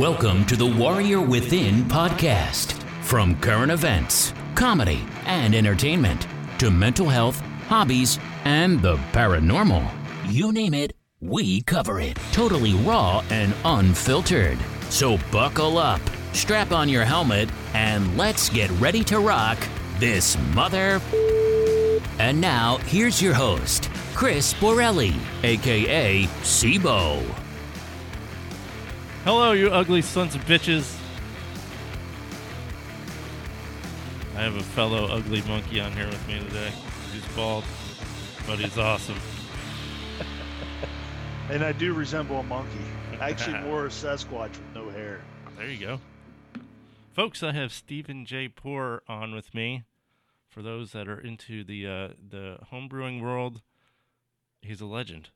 Welcome to the Warrior Within podcast. From current events, comedy, and entertainment, to mental health, hobbies, and the paranormal. You name it, we cover it. Totally raw and unfiltered. So buckle up, strap on your helmet, and let's get ready to rock this mother... And now, here's your host, Chris Borelli, a.k.a. SIBO. Hello, you ugly sons of bitches. I have a fellow ugly monkey on here with me today. He's bald, but he's awesome. And I do resemble a monkey. I actually wore a Sasquatch with no hair. There you go. Folks, I have Stephen J. Poorr on with me. For those that are into the homebrewing world, he's a legend.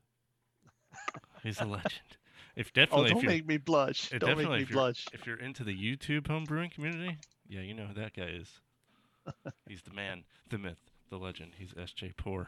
He's a legend. Don't make me blush. If you're into the YouTube homebrewing community, yeah, you know who that guy is. He's the man, the myth, the legend. He's SJ Poorr.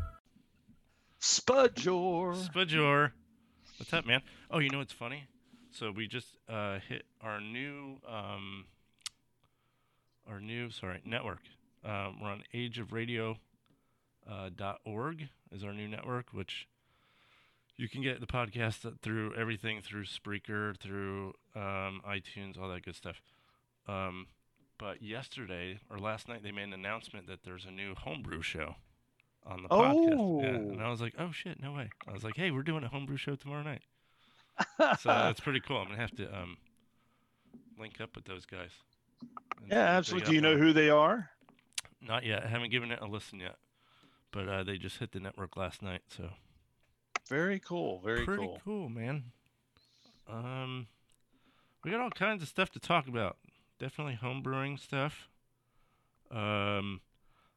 Spudjor. What's up, man? Oh, you know what's funny? So we just hit our new network. We're on AgeOfRadio.org is our new network, which you can get the podcast through everything, through Spreaker, through iTunes, all that good stuff. But last night, they made an announcement that there's a new homebrew show on the podcast. Yeah. And I was like, oh shit, no way. I was like, hey, we're doing a homebrew show tomorrow night. So that's pretty cool. I'm going to have to link up with those guys. Yeah, absolutely. Do you know who they are? Not yet. I haven't given it a listen yet. But they just hit the network last night, so. Very cool. Pretty cool, man. We got all kinds of stuff to talk about. Definitely homebrewing stuff.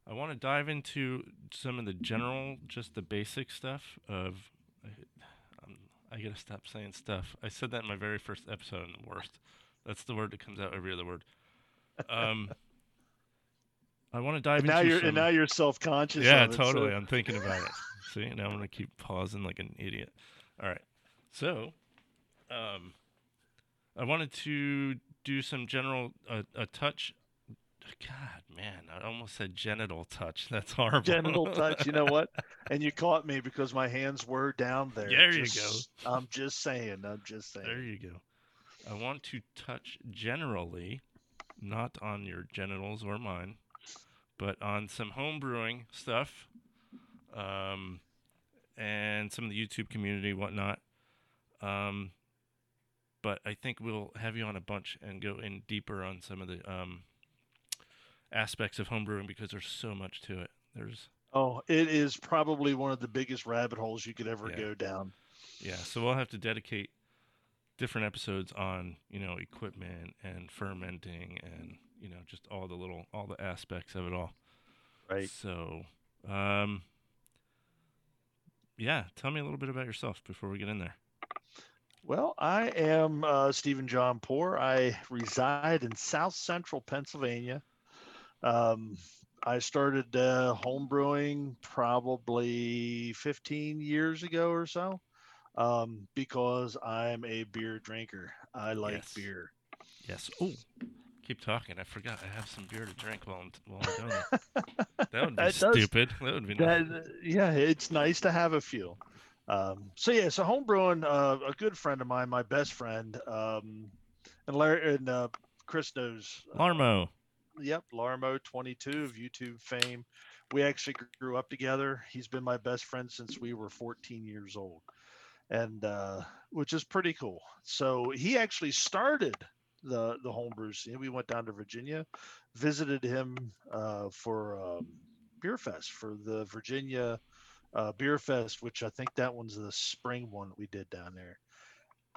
I want to dive into some of the general, just the basic stuff of, I got to stop saying stuff. I said that in my very first episode, and the worst. That's the word that comes out every other word. I want to dive into And now you're self-conscious. Yeah, totally. So. I'm thinking about it. See, now I'm going to keep pausing like an idiot. All right. So, I wanted to do some general, a touch. God, man, I almost said genital touch. That's horrible. Genital touch, you know what? And you caught me because my hands were down there. There you go. I'm just saying. There you go. I want to touch generally, not on your genitals or mine, but on some homebrewing stuff and some of the YouTube community, whatnot. But I think we'll have you on a bunch and go in deeper on some of the aspects of homebrewing because there's so much to it. It is probably one of the biggest rabbit holes you could ever go down. Yeah, so we'll have to dedicate different episodes on equipment and fermenting and just all the aspects of it all. Right. So, tell me a little bit about yourself before we get in there. Well, I am Stephen John Poorr. I reside in South Central Pennsylvania. I started homebrewing probably 15 years ago or so because I'm a beer drinker. I like beer. Yes. Oh, keep talking. I forgot. I have some beer to drink while I'm doing it. That would be stupid. That would be nice. Yeah, it's nice to have a few. So homebrewing, a good friend of mine, my best friend, and Larry and Chris knows. Armo. Yep, Larmo 22 of YouTube fame. We actually grew up together. He's been my best friend since we were 14 years old, and which is pretty cool. So he actually started the homebrew scene. We went down to Virginia, visited him for Beer Fest, for the Virginia Beer Fest, which I think that one's the spring one we did down there.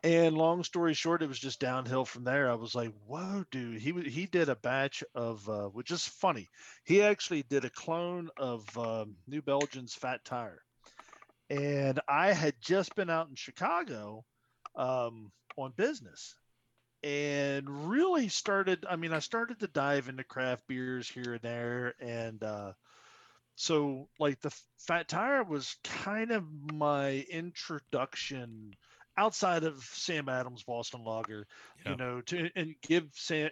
And long story short, it was just downhill from there. I was like, whoa, dude, he did a batch of, which is funny. He actually did a clone of New Belgium's Fat Tire. And I had just been out in Chicago on business and really started, I started to dive into craft beers here and there. And so like the Fat Tire was kind of my introduction outside of Sam Adams, Boston Lager, yeah. Give Sam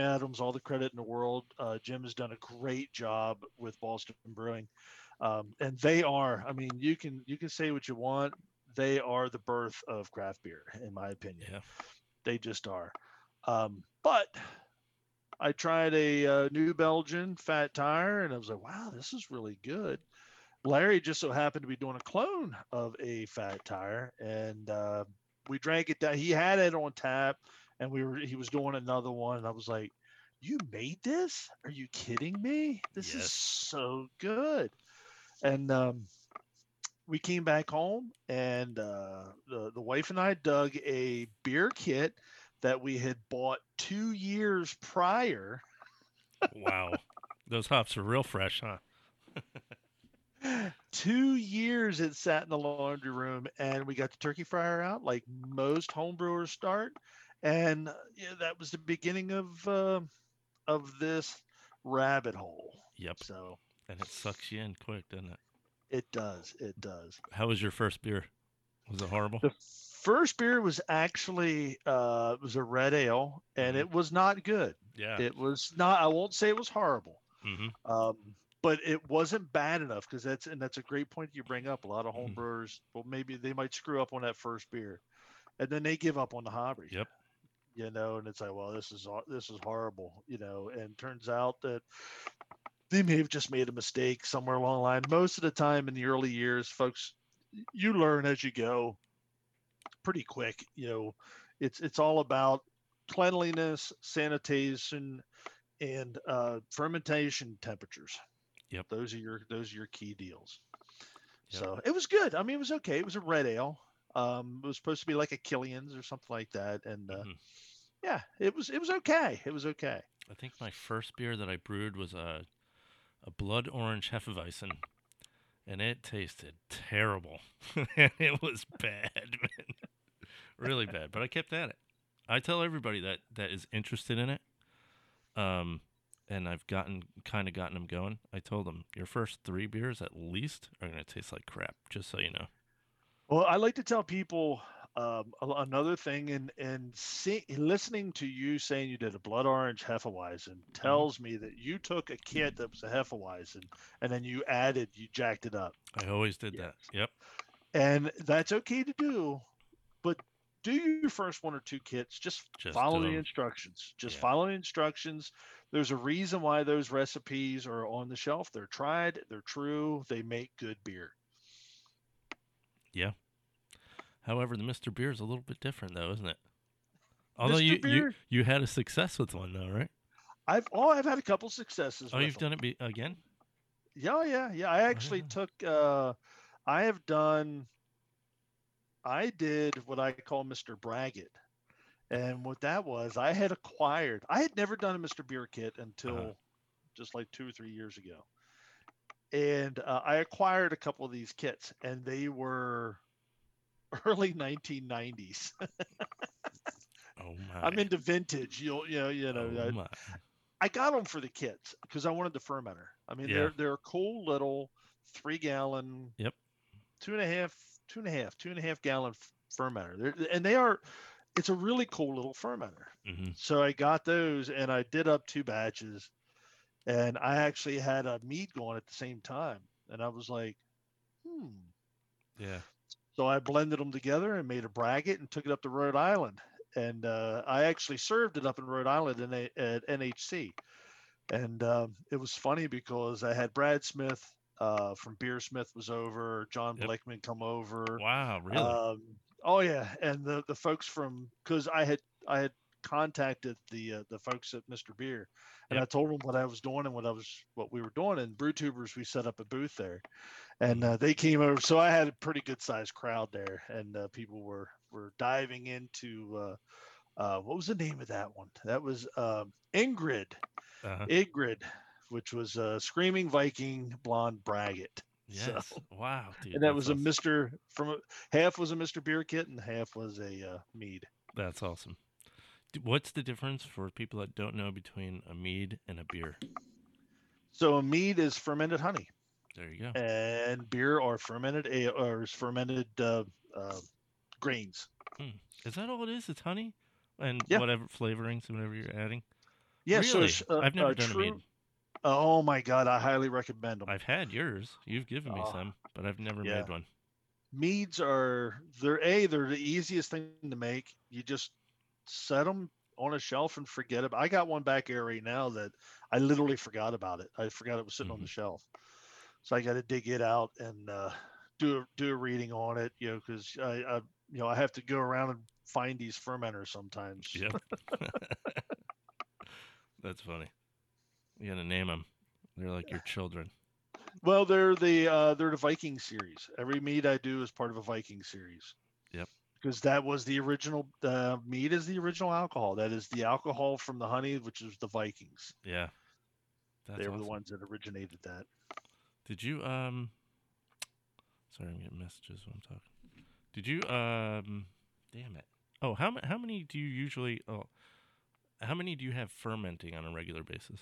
Adams all the credit in the world. Jim has done a great job with Boston Brewing. And they are, you can say what you want. They are the birth of craft beer, in my opinion. Yeah. They just are. But I tried a New Belgian Fat Tire and I was like, wow, this is really good. Larry just so happened to be doing a clone of a Fat Tire, and we drank it down. He had it on tap, and he was doing another one, and I was like, you made this? Are you kidding me? This is so good. And we came back home, and the wife and I dug a beer kit that we had bought 2 years prior. Wow. Those hops are real fresh, huh? 2 years it sat in the laundry room, and we got the turkey fryer out like most homebrewers start, and that was the beginning of this rabbit hole. Yep. So, and it sucks you in quick, doesn't it? It does. How was your first beer? Was it horrible? The first beer was actually it was a red ale, and it was not good. Yeah. It was not. I won't say it was horrible. Mm-hmm. But it wasn't bad enough, because that's a great point you bring up. A lot of homebrewers, well, maybe they might screw up on that first beer, and then they give up on the hobby. Yep. And it's like, well, this is horrible, And turns out that they may have just made a mistake somewhere along the line. Most of the time in the early years, folks, you learn as you go, pretty quick. It's all about cleanliness, sanitation, and fermentation temperatures. Yep. Those are your key deals. Yep. So it was good. It was okay. It was a red ale. It was supposed to be like a Killian's or something like that. And it was okay. It was okay. I think my first beer that I brewed was a blood orange Hefeweizen, and it tasted terrible. It was bad, man. Really bad. But I kept at it. I tell everybody that is interested in it. And I've gotten them going. I told them, your first three beers at least are going to taste like crap, just so you know. Well, I like to tell people another thing, and listening to you saying you did a blood orange Hefeweizen tells me that you took a kit that was a Hefeweizen, and then you jacked it up. I always did that. Yep. And that's okay to do, but do your first one or two kits. Just follow the instructions. Follow the instructions. There's a reason why those recipes are on the shelf. They're tried. They're true. They make good beer. Yeah. However, the Mr. Beer is a little bit different, though, isn't it? Although you had a success with one, though, right? I've had a couple successes. Oh, with you've them. Done it again? Yeah. I actually took. I did what I call Mr. Braggett. And what that was, I had never done a Mr. Beer kit until just like 2 or 3 years ago. And I acquired a couple of these kits, and they were early 1990s. Oh my. I'm into vintage. I got them for the kits because I wanted the fermenter. They're a cool little 3 gallon, 2.5 gallon fermenter. It's a really cool little fermenter. Mm-hmm. So I got those, and I did up 2 batches, and I actually had a mead going at the same time. And I was like, Yeah. So I blended them together and made a Braggett and took it up to Rhode Island. And I actually served it up in Rhode Island at NHC. And it was funny because I had Brad Smith, from Beersmith was over, John Blakeman come over. Wow, really? And the folks from, because I had contacted the folks at Mr. Beer, and I told them what I was doing and what we were doing. And BrewTubers, we set up a booth there, And they came over. So I had a pretty good sized crowd there, and people were diving into what was the name of that one? That was Ingrid. Uh-huh. Ingrid, which was a Screaming Viking Blonde Braggot. Yes. So, wow. Dude, and that was awesome. Half was a Mr. Beer kit and half was a mead. That's awesome. What's the difference for people that don't know between a mead and a beer? So a mead is fermented honey. There you go. And beer are fermented grains. Hmm. Is that all it is? It's honey and whatever flavorings and whatever you're adding. Yeah. Really? So I've never done a mead. Oh my God! I highly recommend them. I've had yours. You've given me some, but I've never made one. Meads they're the easiest thing to make. You just set them on a shelf and forget about. I got one back here right now that I literally forgot about it. I forgot it was sitting on the shelf, so I got to dig it out and do a reading on it. You know, because I I have to go around and find these fermenters sometimes. Yep. That's funny. You gotta name them. They're like your children. Well, they're the Viking series. Every mead I do is part of a Viking series. Yep. Because that was the original. Mead is the original alcohol. That is the alcohol from the honey, which is the Vikings. Yeah. They were awesome. The ones that originated that. Did you Sorry, I'm getting messages when I'm talking. Did you Damn it. Oh, how many do you usually? Oh, how many do you have fermenting on a regular basis?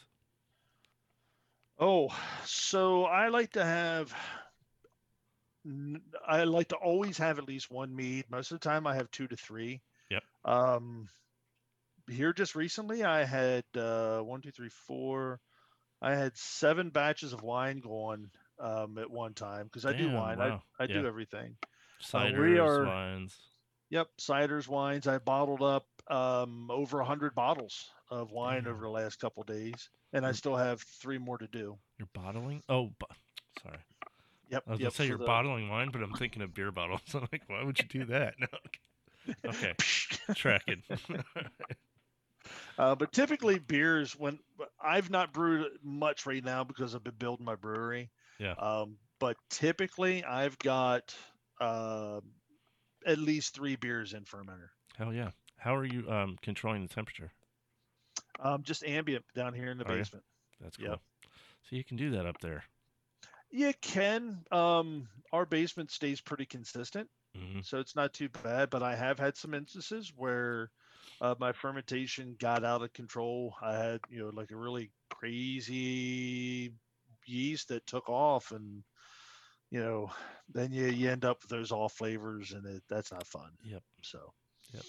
Oh, so I like to always have at least one mead. Most of the time I have 2 to 3. Yep. Here just recently I had 1, 2, 3, 4. I had 7 batches of wine going at one time because I do wine. Wow. I do everything. Ciders, wines. Yep, ciders, wines. I bottled up over 100 bottles of wine over the last couple of days, and I still have 3 more to do. You're bottling? Oh, sorry. Yep. I was going to say you're bottling wine, but I'm thinking of beer bottles. I'm like, why would you do that? No. Okay. Tracking. But typically beers, when I've not brewed much right now because I've been building my brewery. Yeah. But typically I've got at least 3 beers in fermenter. Hell yeah. How are you controlling the temperature? Just ambient down here in the basement. Yeah? That's cool. Yep. So you can do that up there. You can. Our basement stays pretty consistent, so it's not too bad. But I have had some instances where my fermentation got out of control. I had, like a really crazy yeast that took off, and then you end up with those off flavors, and that's not fun. Yep. So. Yep.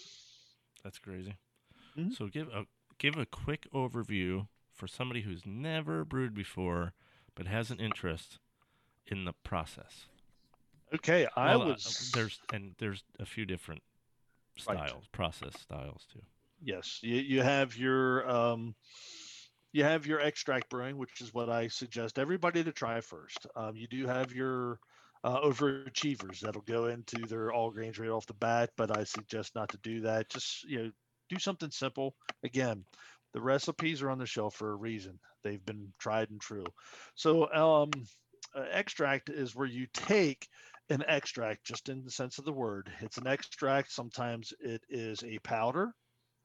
That's crazy. Mm-hmm. So give a quick overview for somebody who's never brewed before but has an interest in the process. Okay, there's a few different styles, process styles too. Yes, you have your extract brewing, which is what I suggest everybody to try first. You do have your overachievers that'll go into their all grains right off the bat, but I suggest not to do that. Just do something simple. Again, the recipes are on the shelf for a reason. They've been tried and true. So extract is where you take an extract, just in the sense of the word. It's an extract. Sometimes it is a powder,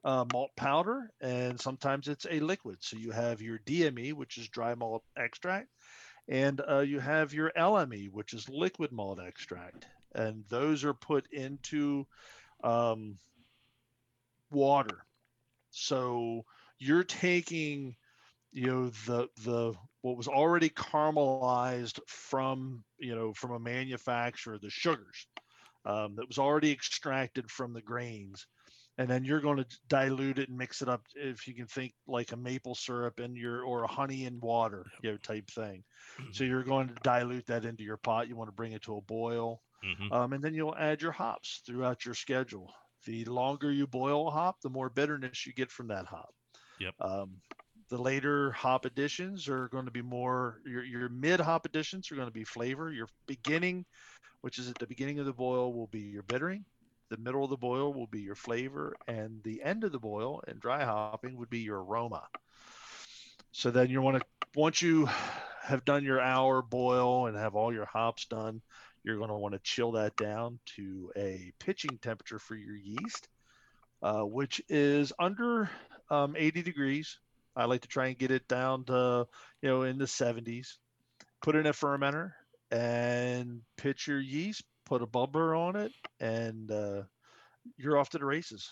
malt powder, and sometimes it's a liquid. So you have your DME, which is dry malt extract, and you have your LME, which is liquid malt extract, and those are put into water. So you're taking, the what was already caramelized from a manufacturer, the sugars that was already extracted from the grains, and then you're going to dilute it and mix it up. If you can think like a maple syrup or a honey and water, type thing. Mm-hmm. So you're going to dilute that into your pot. You want to bring it to a boil, and then you'll add your hops throughout your schedule. The longer you boil a hop, the more bitterness you get from that hop. Yep. The later hop additions are going to be more, your mid hop additions are going to be flavor. Your beginning, which is at the beginning of the boil, will be your bittering. The middle of the boil will be your flavor, and the end of the boil and dry hopping would be your aroma. So then you want to, once you have done your hour boil and have all your hops done, you're going to want to chill that down to a pitching temperature for your yeast, which is under 80 degrees. I like to try and get it down to, you know, in the 70s. Put in a fermenter and pitch your yeast, put a bubbler on it, and you're off to the races.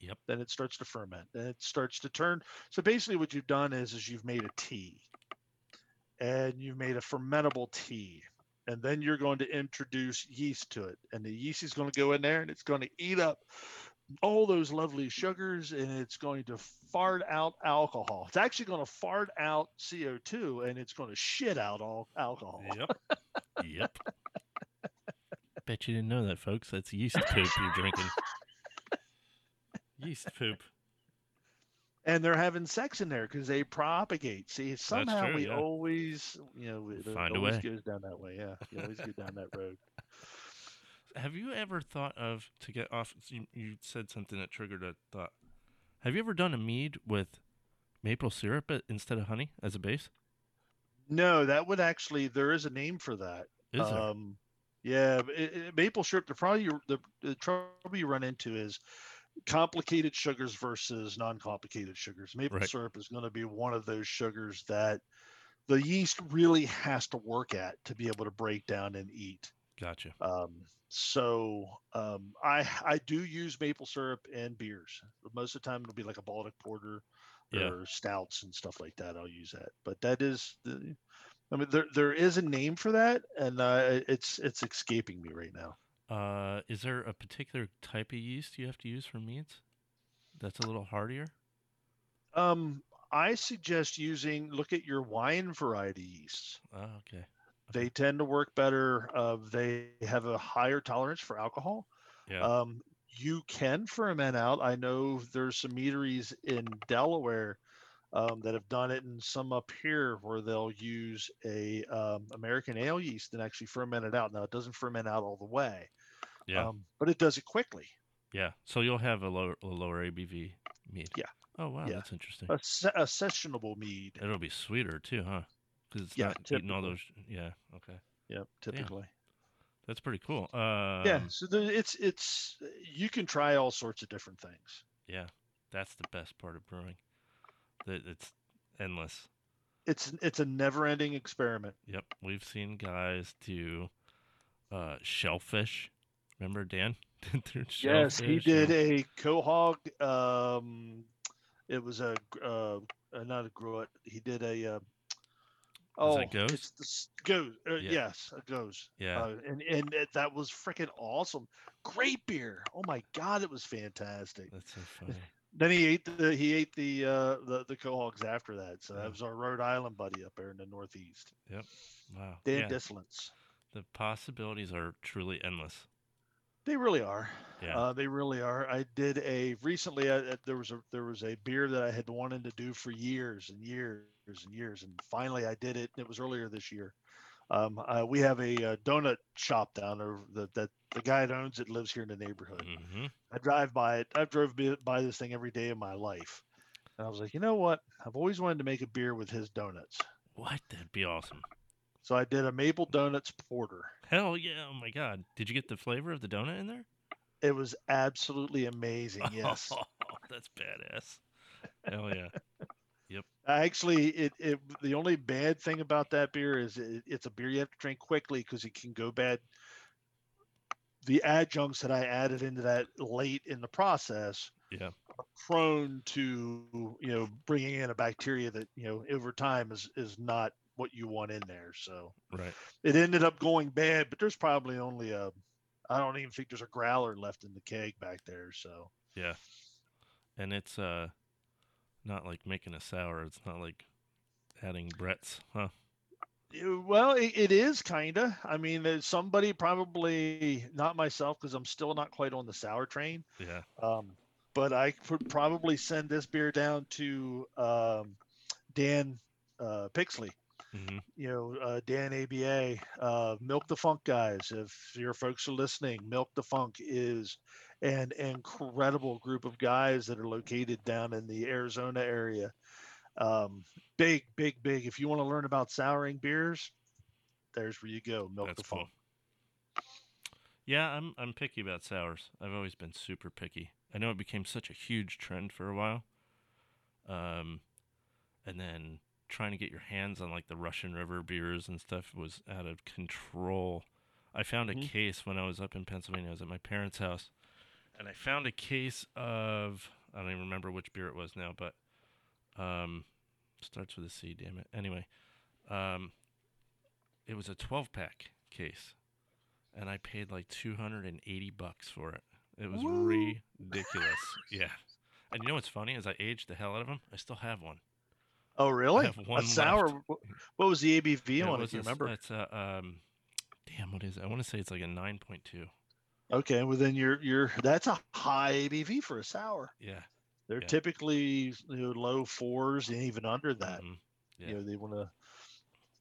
Yep. Then it starts to ferment and it starts to turn. So basically what you've done is you've made a tea, and you've made a fermentable tea, and then you're going to introduce yeast to it, and the yeast is going to go in there and it's going to eat up all those lovely sugars, and it's going to fart out alcohol. It's actually going to fart out CO2, and it's going to shit out all alcohol. Yep. Yep. Bet you didn't know that, folks. That's yeast poop you're drinking. Yeast poop. And they're having sex in there because they propagate. See, somehow true, we always, you know, it find always a way. Goes down that way. Yeah, you always go down that road. Have you ever thought of, to get off, you said something that triggered a thought. Have you ever done a mead with maple syrup instead of honey as a base? No, that would actually, there is a name for that. Is there? Yeah, maple syrup, the trouble you run into is complicated sugars versus non-complicated sugars. Maple syrup is going to be one of those sugars that the yeast really has to work at to be able to break down and eat. Gotcha. I do use maple syrup in beers. Most of the time it'll be like a Baltic Porter or stouts and stuff like that. I'll use that. But that is, there is a name for that, and it's escaping me right now. Is there a particular type of yeast you have to use for meads that's a little hardier? I suggest look at your wine variety yeasts. Oh, okay. They tend to work better. They have a higher tolerance for alcohol. Yeah. You can ferment out. I know there's some meaderies in Delaware that have done it, and some up here where they'll use a American ale yeast and actually ferment it out. Now, it doesn't ferment out all the way, but it does it quickly. Yeah. So you'll have a lower ABV mead. Yeah. Oh, wow. Yeah. That's interesting. A sessionable mead. It'll be sweeter too, huh? Because it's not eating all those. Yeah. Okay. Yep. Typically. Yeah. That's pretty cool. So it's you can try all sorts of different things. Yeah. That's the best part of brewing. That it's endless. It's a never-ending experiment. Yep. We've seen guys do shellfish. Remember Dan? Yes, he did a quahog. It was a not a gruet. He did a. Oh, it's the Ghost. Yes, a Ghost. Yeah, and that was freaking awesome. Great beer. Oh my God, it was fantastic. That's so funny. Then he ate the quahogs after that. So that was our Rhode Island buddy up there in the Northeast. Yep. Wow. Dan Disselance. The possibilities are truly endless. They really are. Yeah. They really are. I did there was a beer that I had wanted to do for years and years and years, and finally I did it. It was earlier this year. We have a donut shop down there that the guy that owns it lives here in the neighborhood. Mm-hmm. I drive by it. I've drove by this thing every day of my life, and I was like, you know what? I've always wanted to make a beer with his donuts. What? That'd be awesome. So I did a maple donuts porter. Hell yeah. Oh, my God. Did you get the flavor of the donut in there? It was absolutely amazing, yes. Oh, that's badass. Hell yeah. Yep. Actually, the only bad thing about that beer is it's a beer you have to drink quickly because it can go bad. The adjuncts that I added into that late in the process are prone to, you know, bringing in a bacteria that, you know, over time is not what you want in there. So it ended up going bad, but there's probably only I don't even think there's a growler left in the keg back there. So yeah. And it's not like making a sour. It's not like adding Brett's, huh? Well, it is kind of. I mean, somebody, probably not myself, because I'm still not quite on the sour train. Yeah. But I could probably send this beer down to Dan Pixley. Mm-hmm. You know, Dan ABA, Milk the Funk guys. If your folks are listening, Milk the Funk is an incredible group of guys that are located down in the Arizona area. Big. If you want to learn about souring beers, there's where you go. Milk the Funk. Cool. Yeah, I'm picky about sours. I've always been super picky. I know it became such a huge trend for a while. And then trying to get your hands on like the Russian River beers and stuff was out of control. I found a case when I was up in Pennsylvania. I was at my parents' house, and I found a case of, I don't even remember which beer it was now, but starts with a C, damn it. Anyway, it was a 12-pack case, and I paid like $280 for it. It was ridiculous. Yeah. And you know what's funny is I aged the hell out of them. I still have one. Oh, really? I have one sour. What was the ABV on it? Do you remember? It's a, damn, what is it? I want to say it's like a 9.2. Okay, well then you're that's a high ABV for a sour. Yeah, they're typically low fours and even under that. Yeah. They want to.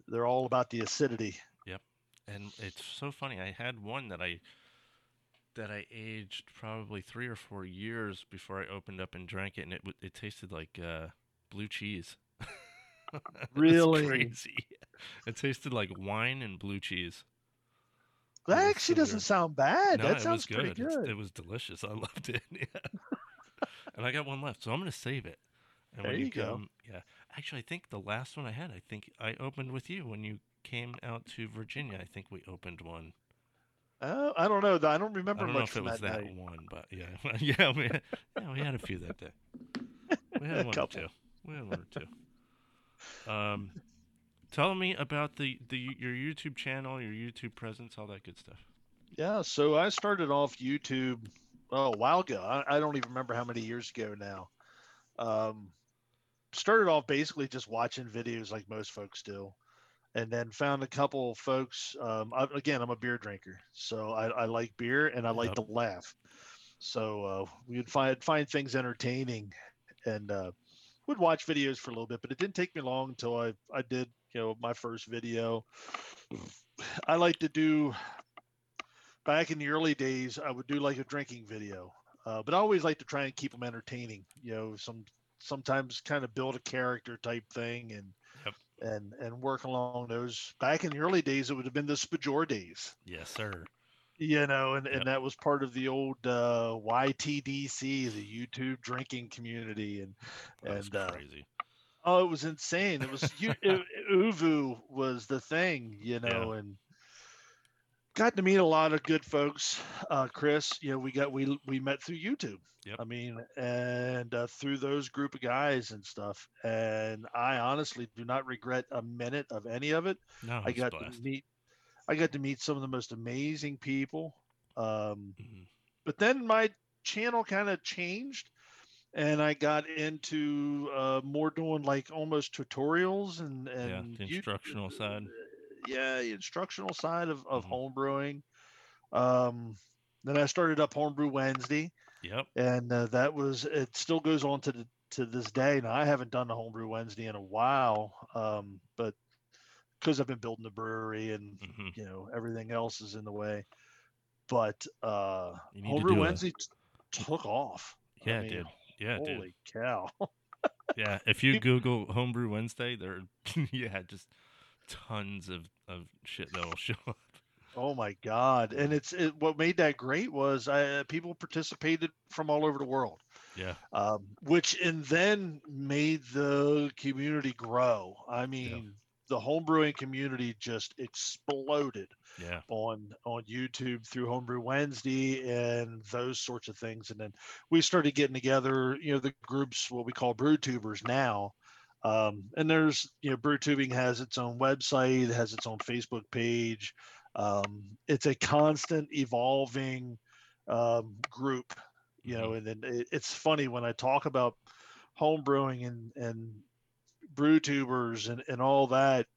They're all about the acidity. Yep, and it's so funny. I had one that I aged probably 3 or 4 years before I opened up and drank it, and it tasted like blue cheese. Really? Crazy. It tasted like wine and blue cheese. That actually doesn't sound bad. No, that sounds pretty good. It was delicious. I loved it. Yeah. And I got one left, so I'm going to save it. And there you go. Yeah. Actually, I think the last one I had, I think I opened with you when you came out to Virginia. I think we opened one. Oh, I don't know. I don't remember much from that night. I don't know if it was that one, but yeah. Yeah, we had a few that day. We had one or two. Tell me about your YouTube channel, your YouTube presence, all that good stuff. Yeah, so I started off YouTube a while ago. I don't even remember how many years ago now. Started off basically just watching videos like most folks do, and then found a couple of folks. Again, I'm a beer drinker, so I like beer and I like to laugh. So we'd find things entertaining, and would watch videos for a little bit, but it didn't take me long until I did my first video. I like to do, back in the early days, I would do like a drinking video, but I always like to try and keep them entertaining. Sometimes kind of build a character type thing and work along those. Back in the early days, it would have been the Spajor days. Yes, sir. And that was part of the old YTDC, the YouTube drinking community, and crazy. Oh, it was insane. It was Uvu was the thing, and got to meet a lot of good folks. Chris, we met through YouTube. Yep. I mean, and through those group of guys and stuff. And I honestly do not regret a minute of any of it. No, I got to meet some of the most amazing people. But then my channel kind of changed. And I got into more doing like almost tutorials and the instructional side. Yeah, the instructional side of homebrewing. Then I started up Homebrew Wednesday. Yep. And it still goes on to this day. Now, I haven't done the Homebrew Wednesday in a while, but because I've been building the brewery and everything else is in the way. But Homebrew Wednesday took off. Yeah, I mean, dude. Yeah, holy cow. Yeah, if you Google Homebrew Wednesday, there are just tons of shit that will show up. Oh, my God. And what made that great was people participated from all over the world. Yeah. Which and then made the community grow. I mean, the homebrewing community just exploded on YouTube through Homebrew Wednesday and those sorts of things. And then we started getting together, the groups, what we call BrewTubers now. And there's, BrewTubing has its own website, it has its own Facebook page. It's a constant evolving group, and then it's funny when I talk about homebrewing and BrewTubers and all that,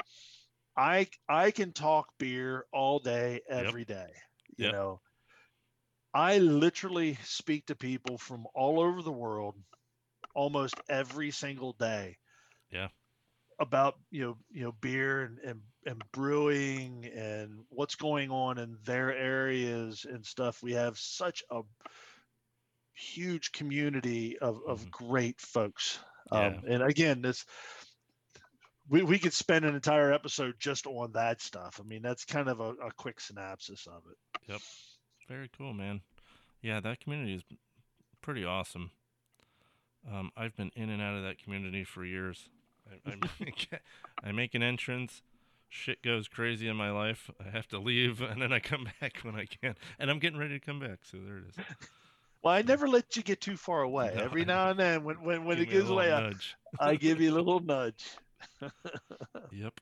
I can talk beer all day every day. I literally speak to people from all over the world almost every single day. Yeah. About beer and brewing and what's going on in their areas and stuff. We have such a huge community of great folks. And again, this we could spend an entire episode just on that stuff. I mean, that's kind of a quick synopsis of it. Yep. Very cool, man. Yeah, that community is pretty awesome. I've been in and out of that community for years. I make an entrance. Shit goes crazy in my life. I have to leave, and then I come back when I can. And I'm getting ready to come back, so there it is. Well, I never let you get too far away. No, every now and then, when it gives away, I give you a little nudge. Yep.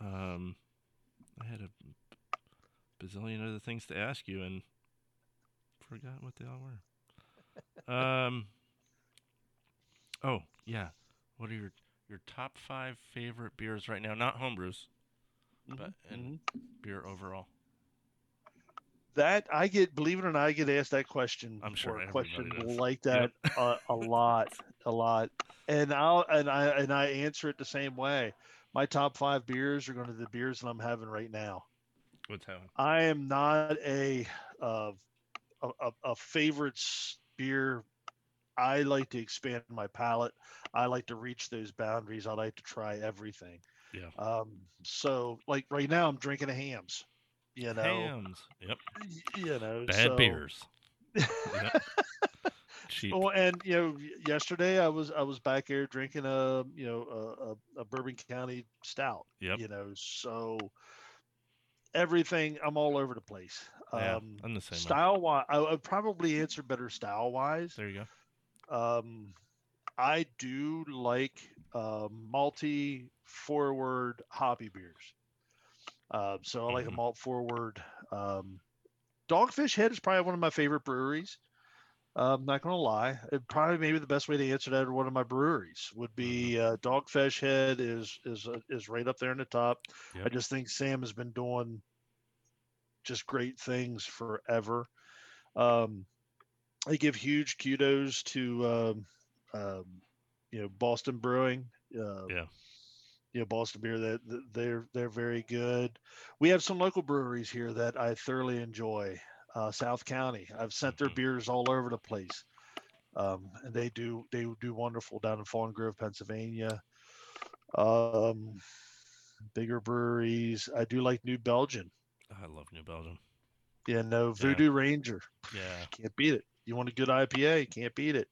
I had a bazillion other things to ask you, and forgot what they all were. Oh, yeah. What are your top five favorite beers right now? Not homebrews, but beer overall. That I get, believe it or not, I get asked that question. I'm sure or a question does. Like that a lot, and I answer it the same way. My top five beers are going to be the beers that I'm having right now. What's happening? I am not a favorites beer. I like to expand my palate. I like to reach those boundaries. I like to try everything. Yeah. So like right now I'm drinking a Hams, you know, Yep. You know, beers. Yep. Cheap. Oh, and you know, yesterday I was back here drinking a Bourbon County stout, yep. You know, so everything, I'm all over the place. Yeah, I'm the same style wise. I would probably answer better style wise. There you go. I do like malty forward hoppy beers. So I like a malt forward. Dogfish Head is probably one of my favorite breweries. I'm not going to lie. It probably maybe the best way to answer that, or one of my breweries would be Dogfish Head is right up there in the top. Yep. I just think Sam has been doing just great things forever. I give huge kudos to, Boston Brewing. Boston Beer. That they're very good. We have some local breweries here that I thoroughly enjoy. South County. I've sent their beers all over the place. And they do wonderful down in Fawn Grove, Pennsylvania. Bigger breweries. I do like New Belgium. I love New Belgium. Yeah, no Voodoo Ranger. Yeah, can't beat it. You want a good IPA, can't beat it.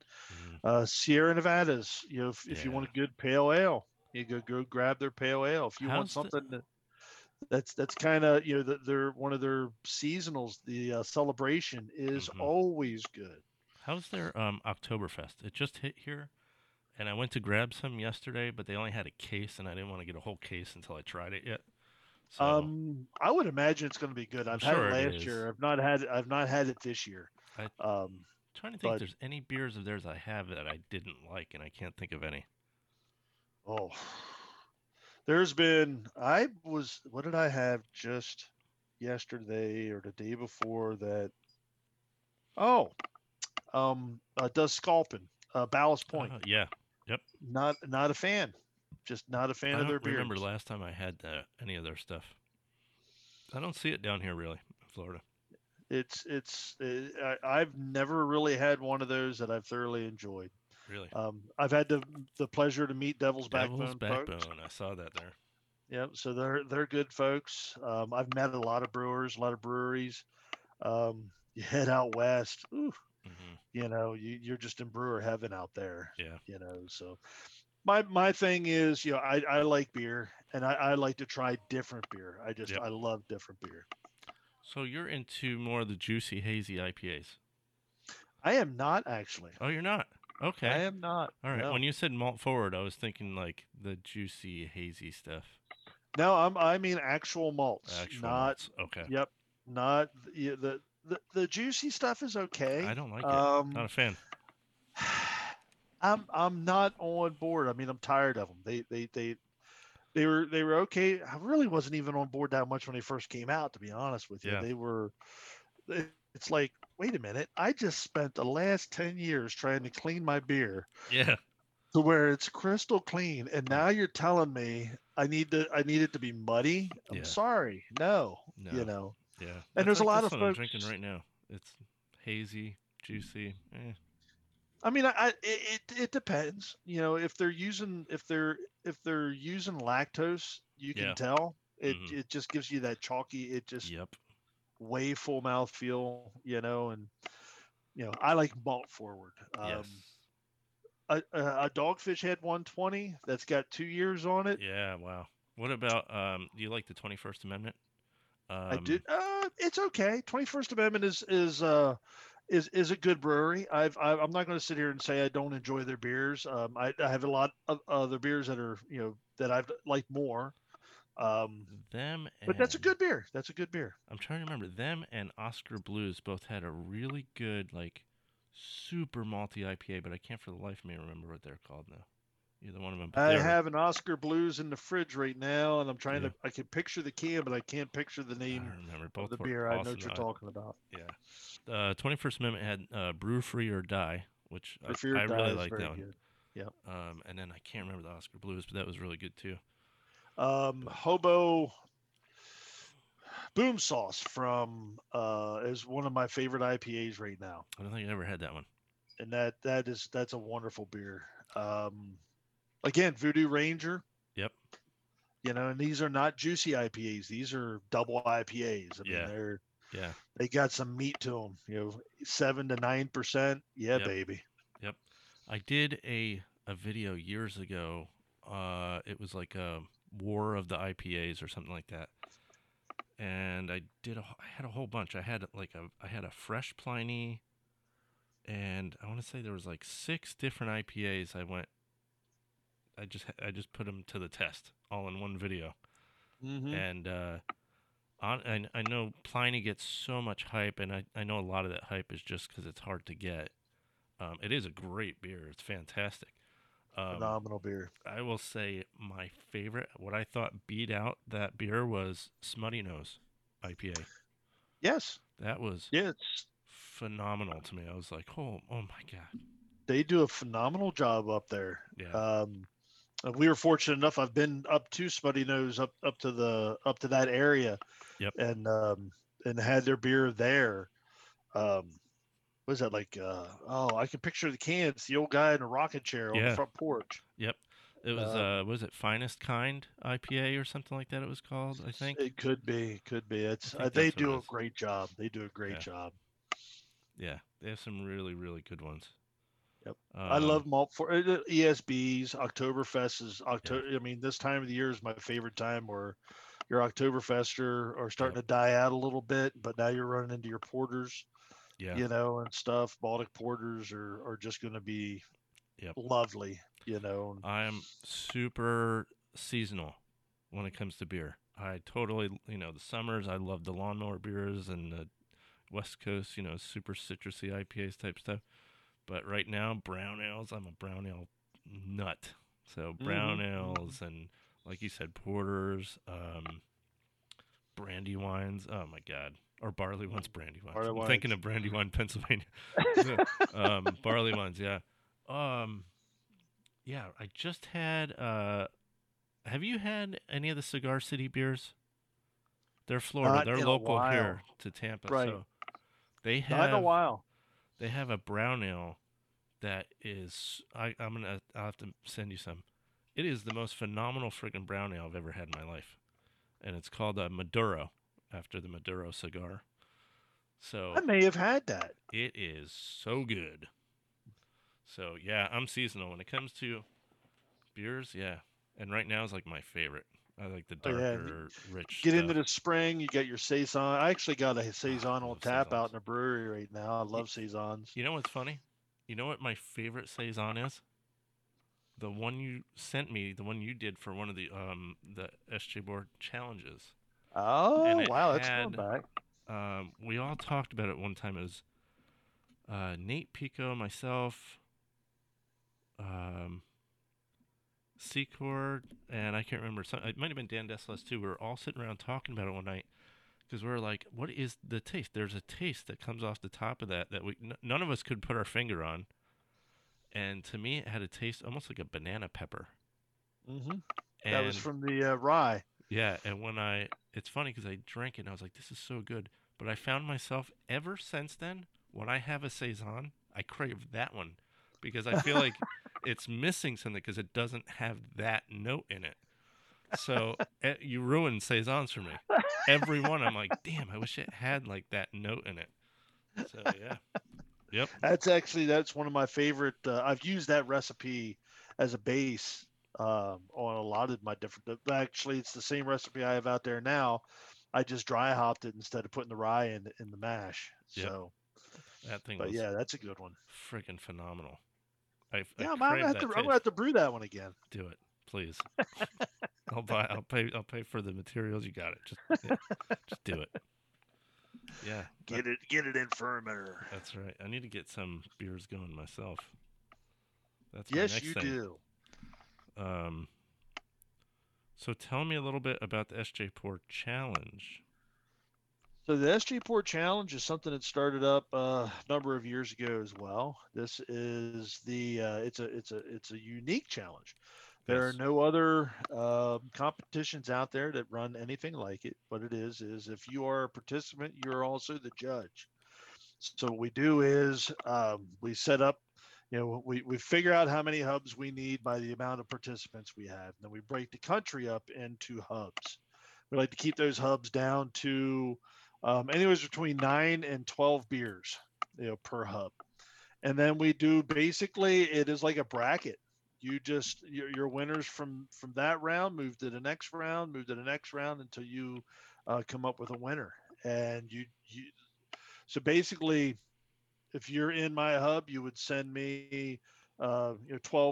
Sierra Nevada's, you know, if you want a good pale ale, you go grab their pale ale. If you want something that's kind of, you know, they're one of their seasonals. The Celebration is always good. How's their Oktoberfest? It just hit here, and I went to grab some yesterday, but they only had a case, and I didn't want to get a whole case until I tried it yet. So, I would imagine it's going to be good. I've had it last year. I've not had it this year. I'm trying to think if there's any beers of theirs I have that I didn't like, and I can't think of any. Oh, there's been, what did I have just yesterday or the day before that? Oh, Dust Sculpin, Ballast Point. Yep. Not a fan. Just not a fan of their beers. I remember last time I had any of their stuff. I don't see it down here really in Florida. I've never really had one of those that I've thoroughly enjoyed. Really? I've had the pleasure to meet Devil's Backbone folks. I saw that there. Yep. So they're good folks. I've met a lot of brewers, a lot of breweries. You head out west, you know, you're just in brewer heaven out there. Yeah. You know, so my thing is, you know, I like beer, and I like to try different beer. I love different beer. So you're into more of the juicy, hazy IPAs? I am not, actually. Oh, you're not? Okay. I am not. All right. No. When you said malt forward, I was thinking like the juicy, hazy stuff. No, I mean actual malts. Not malts. Okay. Yep. Not the juicy stuff is okay. I don't like it. Not a fan. I'm not on board. I mean, I'm tired of them. They were okay. I really wasn't even on board that much when they first came out, to be honest with you. Yeah. It's like, wait a minute. I just spent the last 10 years trying to clean my beer. Yeah. To where it's crystal clean. And now you're telling me I need it to be muddy. I'm sorry. No. You know? Yeah. And there's a lot of folks I'm drinking right now. It's hazy, juicy. I mean, it depends. You know, if they're using lactose, you can tell. It just gives you that chalky. It just way full mouth feel. You know, and you know, I like malt forward. A Dogfish Head 120 that's got 2 years on it. Yeah, wow. What about do you like the 21st Amendment? I do. It's okay. 21st Amendment is a good brewery. I'm not going to sit here and say I don't enjoy their beers. I have a lot of other beers that are, you know, that I've liked more. But that's a good beer. That's a good beer. I'm trying to remember. Them and Oscar Blues both had a really good, like, super malty IPA, but I can't for the life of me remember what they're called now. Either one of them. I have an Oscar Blues in the fridge right now, and I'm trying to. I can picture the can, but I can't picture the name of the beer. Awesome. I know what you're talking about. Yeah. 21st Amendment had Brew Free or Die, which I really like that one. Yeah. And then I can't remember the Oscar Blues, but that was really good too. Hobo Boom Sauce from is one of my favorite IPAs right now. I don't think I ever had that one. And that's a wonderful beer. Again, Voodoo Ranger. Yep. You know, and these are not juicy IPAs. These are double IPAs. I mean, they got some meat to them. You know, 7 to 9%. Yeah, baby. Yep. I did a video years ago. It was like a War of the IPAs or something like that. And I had a whole bunch. I had a fresh Pliny, and I want to say there was like 6 different IPAs. I just put them to the test all in one video. Mm-hmm. And I know Pliny gets so much hype, and I know a lot of that hype is just because it's hard to get. It is a great beer. It's fantastic. Phenomenal beer. I will say my favorite, what I thought beat out that beer was Smutty Nose IPA. Yes. That was phenomenal to me. I was like, oh my God. They do a phenomenal job up there. Yeah. We were fortunate enough. I've been up to Smutty Nose, up to that area, and had their beer there. What is that like? I can picture the can. It's the old guy in a rocking chair on the front porch. Yep. It was was it Finest Kind IPA or something like that? It was called, I think. It could be. It's they do a great job. They do a great job. Yeah, they have some really, really good ones. Yep. I love malt for ESBs, Oktoberfest is October. Yeah. I mean, this time of the year is my favorite time where your Oktoberfest are starting to die out a little bit, but now you're running into your porters. Yeah. You know, and stuff. Baltic porters are just going to be lovely, you know. I'm super seasonal when it comes to beer. I totally, you know, the summers, I love the lawnmower beers and the West Coast, you know, super citrusy IPAs type stuff. But right now, brown ales, I'm a brown ale nut. So brown ales and, like you said, porters, brandy wines. Oh, my God. Or barley wines, brandy wines. I'm thinking of brandy wine, Pennsylvania. Barley wines, yeah. I just had... have you had any of the Cigar City beers? They're Florida. They're local here to Tampa. Right. So they have... Not in a while. They have a brown ale that is... I'll have to send you some. It is the most phenomenal freaking brown ale I've ever had in my life. And it's called a Maduro. After the Maduro cigar. So I may have had that. It is so good. So, yeah, I'm seasonal when it comes to beers, and right now is like my favorite. I like the darker, rich Get stuff. Into the spring, you got your Saison. I actually got a Saison on tap out in a brewery right now. I love Saisons. You know what's funny? You know what my favorite Saison is? The one you sent me, the one you did for one of the SJ Board challenges. Oh, wow, that's going back. We all talked about it one time. It was Nate Pico, myself, Secor, and I can't remember. It might have been Dan Desless, too. We were all sitting around talking about it one night because we were like, what is the taste? There's a taste that comes off the top of that none of us could put our finger on. And to me, it had a taste almost like a banana pepper. Mm-hmm. That was from the rye. Yeah, and it's funny because I drank it and I was like, this is so good. But I found myself ever since then, when I have a Saison, I crave that one. because I feel like it's missing something because it doesn't have that note in it. So you ruined Saisons for me. Every one, I'm like, damn, I wish it had like that note in it. So yeah, yep. That's one of my favorite. I've used that recipe as a base on a lot of my different. Actually, it's the same recipe I have out there now. I just dry hopped it instead of putting the rye in the mash. Yep. So that thing. But yeah, that's a good one. Freaking phenomenal. I'm gonna have to brew that one again. Do it, please. I'll pay for the materials. You got it. Just do it. Yeah. Get it in firmer. That's right. I need to get some beers going myself. That's my next thing. Do. So tell me a little bit about the SJ Poorr Challenge. So the SJ Poorr Challenge is something that started up a number of years ago as well. This is the it's a unique challenge. There are no other competitions out there that run anything like it. What it is if you are a participant, you're also the judge. So what we do is we set up, we figure out how many hubs we need by the amount of participants we have. And then we break the country up into hubs. We like to keep those hubs down to anyways between 9 and 12 beers, per hub. And then we do basically it is like a bracket. You just your winners from that round move to the next round until you come up with a winner. And you so basically, if you're in my hub, you would send me 12,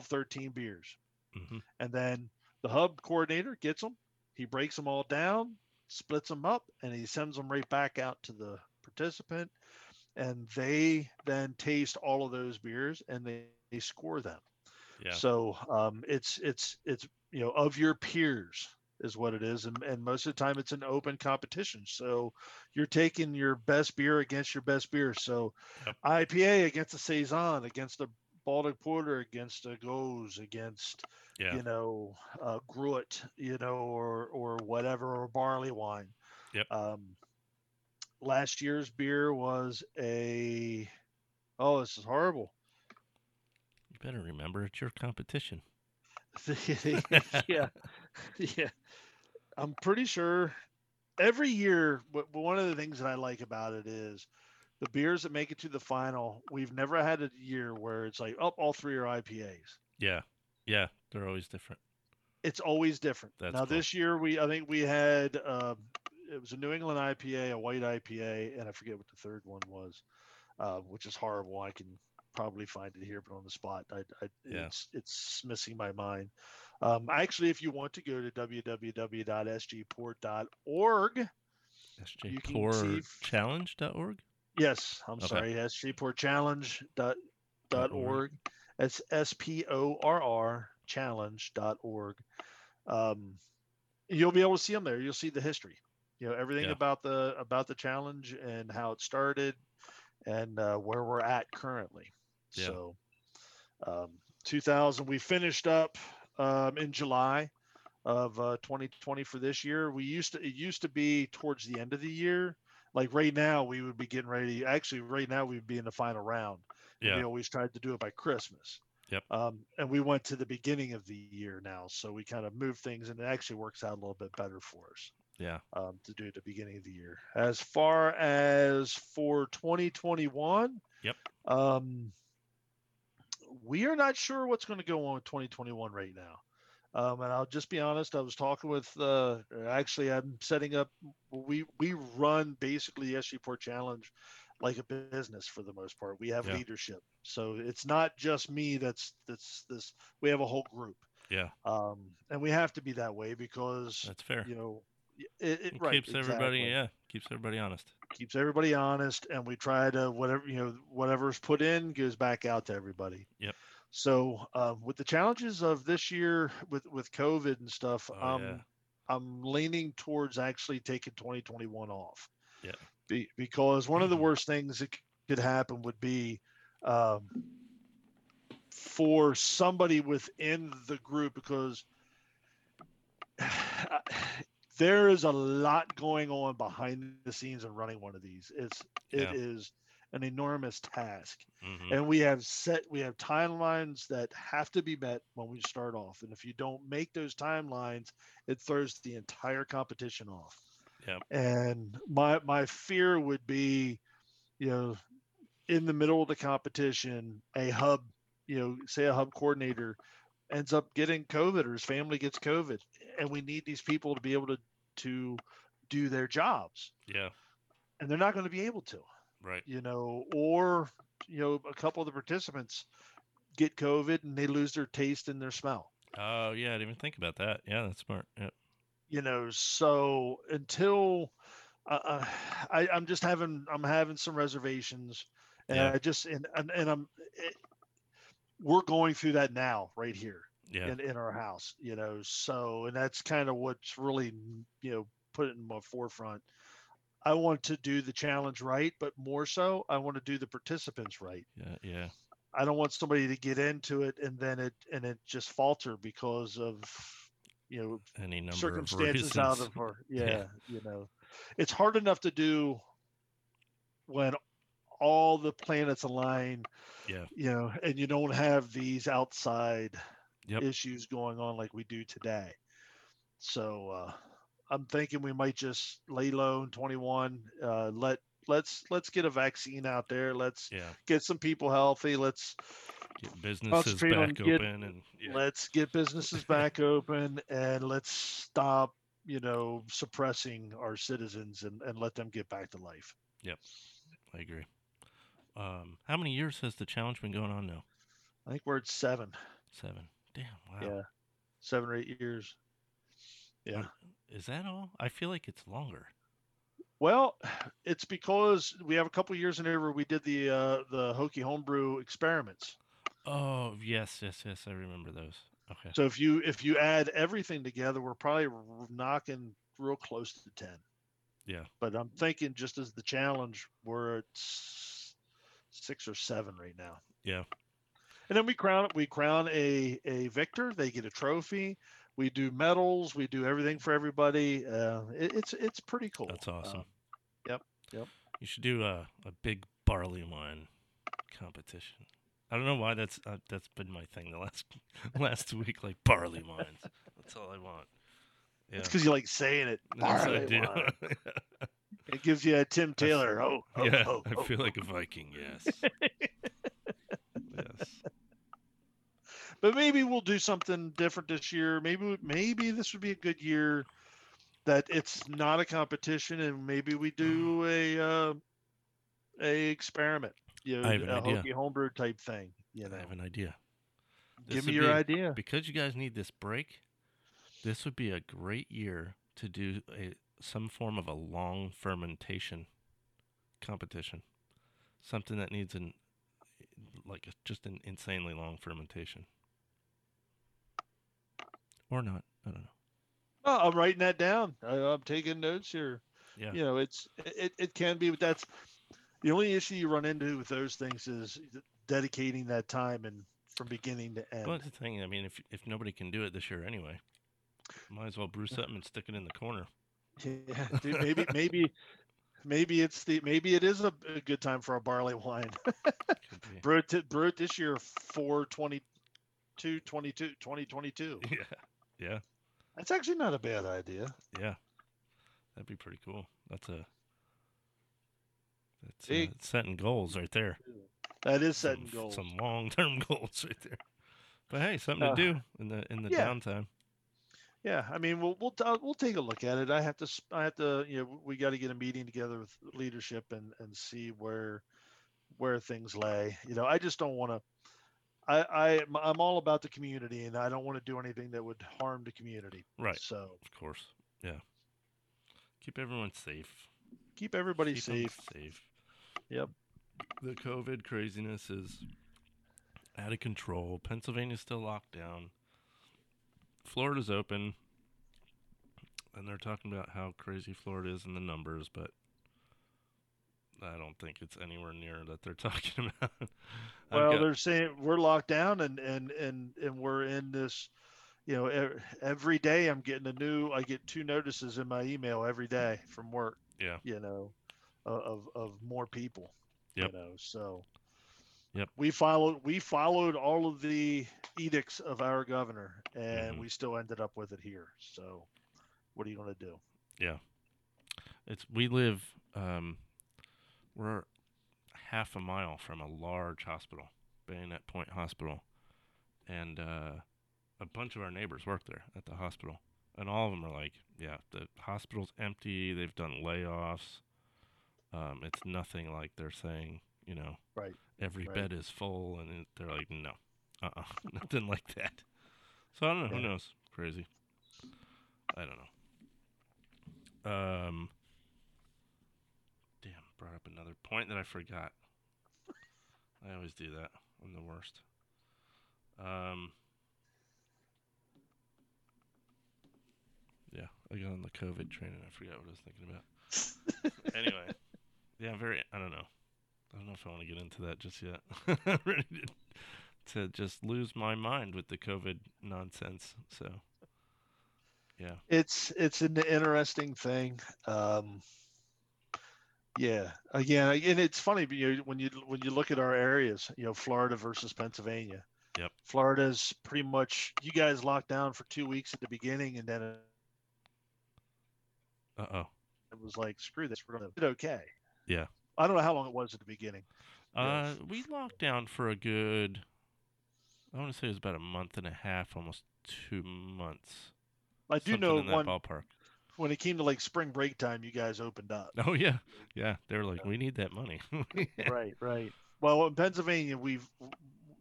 13 beers, mm-hmm. and then the hub coordinator gets them. He breaks them all down, splits them up, and he sends them right back out to the participant, and they then taste all of those beers and they score them. Yeah. So it's of your peers is what it is, and most of the time it's an open competition. So you're taking your best beer against your best beer. So yep. IPA against the Saison, against the Baltic Porter, against the Ghost, against Gruet, or whatever, or barley wine. Yep. Last year's beer was this is horrible. You better remember it's your competition. yeah. I'm pretty sure every year, one of the things that I like about it is the beers that make it to the final. We've never had a year where it's like, oh, all three are IPAs. Yeah, they're always different. It's always different. Now cool. This year I think we had it was a New England IPA, a white IPA, and I forget what the third one was, which is horrible. I can probably find it here, but on the spot it's missing my mind. Actually, if you want to go to www.sgport.org, sgportchallenge.org. Yes, I'm sorry, sgportchallenge.org. That's SPORR challenge.org. You'll be able to see them there. You'll see the history, everything about the challenge and how it started and where we're at currently. Yeah. So 2000, we finished up in July of 2020 for this year. It used to be towards the end of the year. Like right now we would be getting ready. Actually right now we'd be in the final round. Yeah. We always tried to do it by Christmas. Yep. And we went to the beginning of the year now. So we kind of move things and it actually works out a little bit better for us. Yeah. To do at the beginning of the year. As far as for 2021. Yep. We are not sure what's going to go on with 2021 right now. And I'll just be honest. I was talking with, I'm setting up, we run basically the SG Port Challenge like a business for the most part. We have leadership. So it's not just me. That's this, we have a whole group. Yeah. And we have to be that way because that's fair. Keeps everybody honest. Keeps everybody honest, and we try to whatever's put in goes back out to everybody. Yep. So with the challenges of this year with COVID and stuff, I'm leaning towards actually taking 2021 off. Yeah. Because one of the worst things that could happen would be for somebody within the group, because there is a lot going on behind the scenes in running one of these. It is an enormous task. Mm-hmm. And we have timelines that have to be met when we start off. And if you don't make those timelines, it throws the entire competition off. Yep. And my fear would be, you know, in the middle of the competition, a hub, you know, say a hub coordinator ends up getting COVID or his family gets COVID, and we need these people to be able to do their jobs. Yeah. And they're not going to be able to. Right. You know, or, you know, a couple of the participants get COVID and they lose their taste and their smell. Oh, yeah. I didn't even think about that. Yeah, that's smart. Yeah. You know, so until I'm having some reservations, and yeah. We're going through that now right here in our house, you know, so, and that's kind of what's really, you know, put it in my forefront. I want to do the challenge right, but more so I want to do the participants right. Yeah. Yeah. I don't want somebody to get into it and then it just falter because of, you know, any number circumstances of out of our, you know, it's hard enough to do when all the planets align, you know, and you don't have these outside issues going on like we do today. So I'm thinking we might just lay low in 21. Let's get a vaccine out there. Let's get some people healthy. Let's get businesses back open, and let's get businesses back open, and let's stop, you know, suppressing our citizens and let them get back to life. Yep, I agree. How many years has the challenge been going on now? I think we're at 7. 7. Damn. Wow. Yeah. 7 or 8 years. Yeah. Is that all? I feel like it's longer. Well, it's because we have a couple of years in there where we did the Hokie homebrew experiments. Oh, yes. I remember those. Okay. So if you add everything together, we're probably knocking real close to 10. Yeah. But I'm thinking just as the challenge, we're at 6 or 7 right now. Yeah. And then we crown a victor. They get a trophy. We do medals. We do everything for everybody. It's pretty cool. That's awesome. Yep. You should do a big barley wine competition. I don't know why that's been my thing the last week. Like barley wines. That's all I want. Yeah. It's because you like saying it. Barley wine. It gives you a Tim Taylor. I feel like a Viking. Yes. Yes. But maybe we'll do something different this year. Maybe this would be a good year that it's not a competition, and maybe we do a experiment, you know, a Hokie homebrew type thing. You know, I have an idea. Give me your idea. Because you guys need this break, this would be a great year to do some form of a long fermentation competition. Something that needs an insanely long fermentation. Or not. I don't know. Oh, I'm writing that down. I'm taking notes here. Yeah. You know, it can be, but that's the only issue you run into with those things is dedicating that time and from beginning to end. Well, that's the thing. I mean, if nobody can do it this year anyway, might as well brew something and stick it in the corner. Yeah, dude, maybe it is a good time for a barley wine. Brew it this year for 2022. Yeah. That's actually not a bad idea. Yeah, that'd be pretty cool. That's setting goals right there. That is setting goals. Some long-term goals right there. But hey, something to do in the downtime. Yeah, I mean, we'll take a look at it. I have to. You know, we got to get a meeting together with leadership and see where things lay. You know, I just don't want to. I'm all about the community, and I don't want to do anything that would harm the community. Right. So of course, yeah. Keep everyone safe. Keep everybody safe. Safe. Yep. The COVID craziness is out of control. Pennsylvania's still locked down. Florida's open, and they're talking about how crazy Florida is in the numbers, but I don't think it's anywhere near that they're talking about. They're saying we're locked down, and we're in this. You know, every day I'm getting I get 2 notices in my email every day from work. Yeah, you know, of more people. Yep. You know, so yep. We followed all of the edicts of our governor, and we still ended up with it here. So what are you going to do? Yeah. We're half a mile from a large hospital, Bayonet Point Hospital, and a bunch of our neighbors work there at the hospital, and all of them are like, yeah, the hospital's empty, they've done layoffs, it's nothing like they're saying, you know, right. Every bed is full, and they're like, no, nothing like that. So I don't know, who knows? Crazy. I don't know. Damn, brought up another point that I forgot. I always do that. I'm the worst. Yeah, I got on the COVID train and I forgot what I was thinking about. Anyway, yeah, I don't know if I want to get into that just yet. I'm ready to just lose my mind with the COVID nonsense. So, yeah, it's an interesting thing. Yeah, again, and it's funny when you look at our areas, you know, Florida versus Pennsylvania. Yep. Florida's pretty much, you guys locked down for 2 weeks at the beginning, and then it was like, screw this, we're gonna do it. Okay. Yeah. I don't know how long it was at the beginning. We locked down for a good, I want to say it was about a month and a half, almost 2 months. I do know in that ballpark. When it came to like spring break time, you guys opened up. Oh yeah, yeah. They were like, we need that money. Yeah. Right. Well, in Pennsylvania,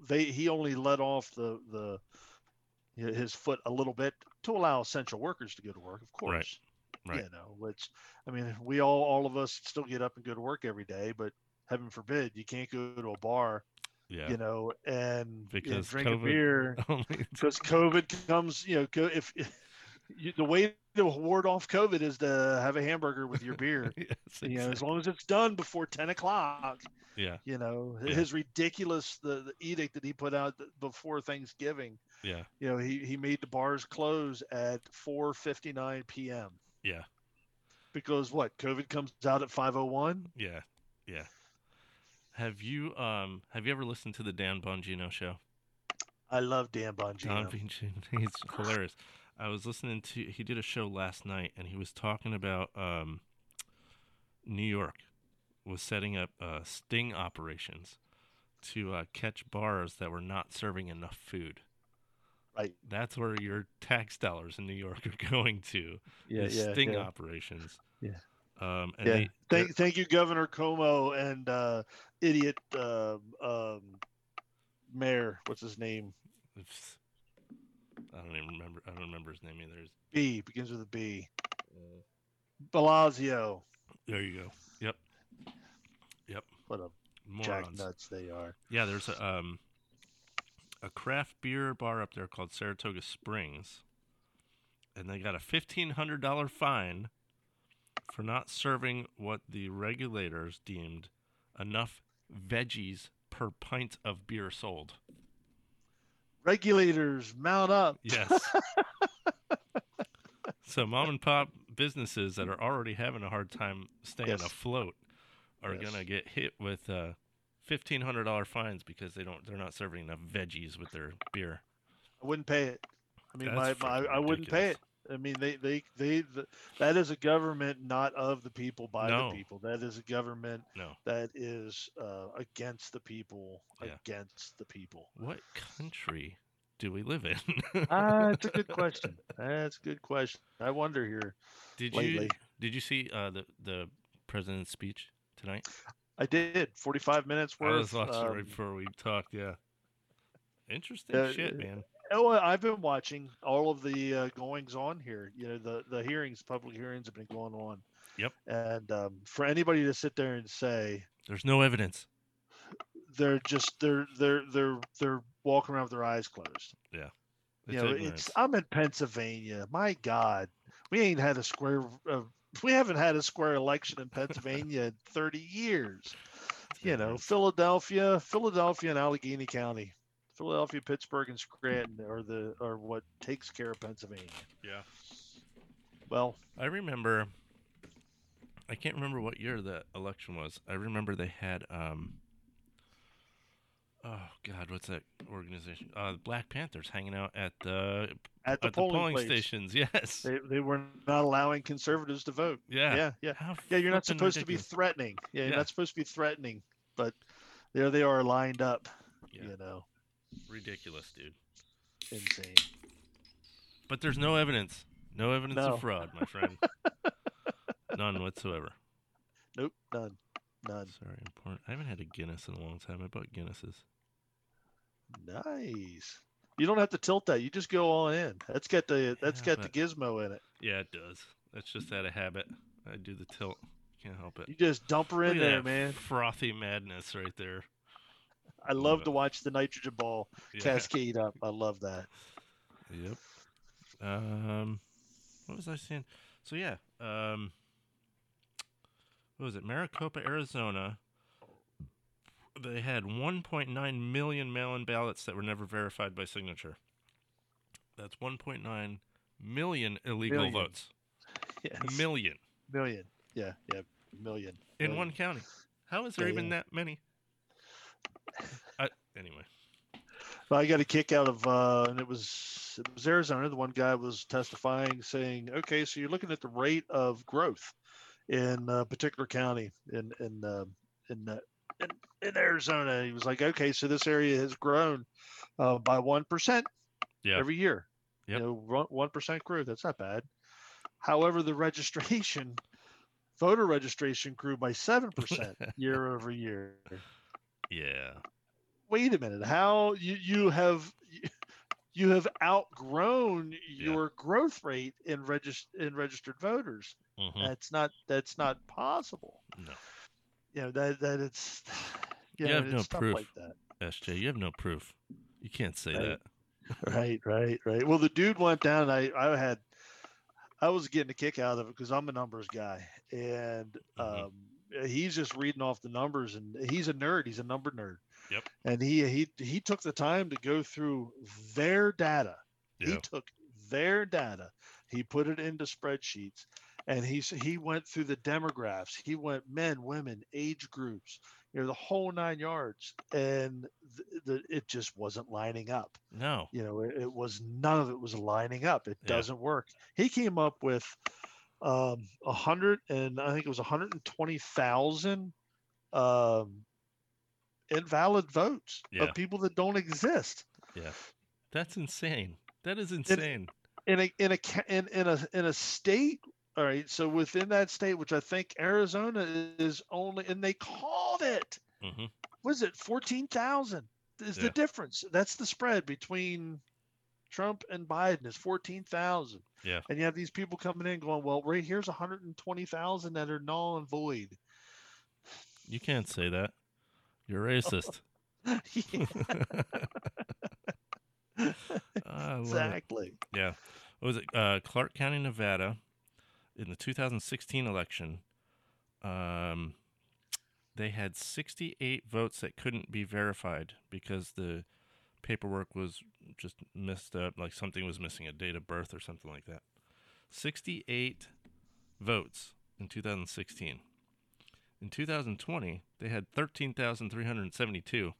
he only let off his foot a little bit to allow essential workers to go to work, of course. Right. You know, which, I mean, we all of us still get up and go to work every day, but heaven forbid you can't go to a bar. Yeah. You know, and drink COVID, a beer because COVID comes. You know, the way to ward off COVID is to have a hamburger with your beer. Yes, exactly. You know, as long as it's done before 10 o'clock. Yeah. You know, his ridiculous the edict that he put out before Thanksgiving. Yeah. You know, he made the bars close at 4:59 p.m. Yeah. Because what, COVID comes out at 5:01. Yeah. Yeah. Have you ever listened to the Dan Bongino show? I love Dan Bongino. He's hilarious. I was listening to, he did a show last night, and he was talking about New York was setting up sting operations to catch bars that were not serving enough food. Right. That's where your tax dollars in New York are going to. Yeah. Sting operations. Yeah. And yeah. Thank you, Governor Cuomo, and idiot mayor. What's his name? I don't even remember. I don't remember his name either. B begins with a B. Bellagio. There you go. Yep. What a jacknuts they are. Yeah, there's a craft beer bar up there called Saratoga Springs, and they got a $1,500 fine for not serving what the regulators deemed enough veggies per pint of beer sold. Regulators, mount up. Yes. So mom and pop businesses that are already having a hard time staying afloat are going to get hit with $1,500 fines because they're not serving enough veggies with their beer. I wouldn't pay it. I mean, I wouldn't pay it. I mean, that is a government not of the people by the people. That is a government that is against the people, against the people. What country do we live in? That's a good question. I wonder here. Did you see the president's speech tonight? I did. 45 minutes worth. I was watching right before we talked. Yeah. Interesting shit, man. Oh, I've been watching all of the goings on here. You know, the hearings, public hearings have been going on. Yep. And for anybody to sit there and say there's no evidence, they're just they're walking around with their eyes closed. Yeah. You know, I'm in Pennsylvania. My God, we haven't had a square election in Pennsylvania in 30 years. You know, Philadelphia and Allegheny County. Philadelphia, Pittsburgh, and Scranton are what takes care of Pennsylvania. Yeah. Well, I remember I can't remember what year the election was. I remember they had oh God, what's that organization? The Black Panthers hanging out at the polling stations. Yes, they were not allowing conservatives to vote. Yeah. Yeah, you're not supposed to be threatening. Yeah, you're not supposed to be threatening. But there they are lined up. Yeah. You know, ridiculous, dude. Insane. But there's no evidence. No evidence of fraud, my friend. None whatsoever. Nope, none. Sorry, important. I haven't had a Guinness in a long time. I bought Guinnesses. Nice. You don't have to tilt that. You just go all in. That's got the the gizmo in it. Yeah, it does. That's just out of habit. I do the tilt. Can't help it. You just dump her in there, man. Frothy madness right there. I love to watch the nitrogen ball cascade up. I love that. Yep. What was I saying? So yeah, what was it? Maricopa, Arizona. They had 1.9 million mail-in ballots that were never verified by signature. That's 1.9 million illegal votes. Yes. Million. Yeah. Million. In one county. How is there even that many? Anyway. Well, I got a kick out of, and it was Arizona. The one guy was testifying, saying, "Okay, so you're looking at the rate of growth in a particular county in Arizona." He was like, "Okay, so this area has grown by 1% every year. Yep. You know, 1% growth. That's not bad. However, the voter registration grew by 7% year over year." Yeah. Wait a minute. How you have outgrown your growth rate in registered voters? Mm-hmm. That's not possible. No. You know, that it's you have no proof like that. SJ, you have no proof. You can't say that. Right. Well, the dude went down, and I was getting a kick out of it because I'm a numbers guy, and he's just reading off the numbers, and he's a nerd. He's a number nerd. Yep. And he took the time to go through their data. Yeah. He took their data. He put it into spreadsheets, and he went through the demographics. He went men, women, age groups, you know, the whole nine yards, and it just wasn't lining up. No. You know, it was none of it was lining up. It doesn't work. He came up with 120,000 invalid votes of people that don't exist. Yeah, that's insane. That is insane. In a state, all right. So within that state, which I think Arizona is only, and they called it. Mm-hmm. Was it 14,000? Is the difference? That's the spread between Trump and Biden is 14,000. Yeah, and you have these people coming in going, well, right here's 120,000 that are null and void. You can't say that. You're racist. Exactly. Yeah. What was it? Clark County, Nevada, in the 2016 election, they had 68 votes that couldn't be verified because the paperwork was just messed up, like something was missing, a date of birth or something like that. 68 votes in 2016. In 2020, they had 13,372.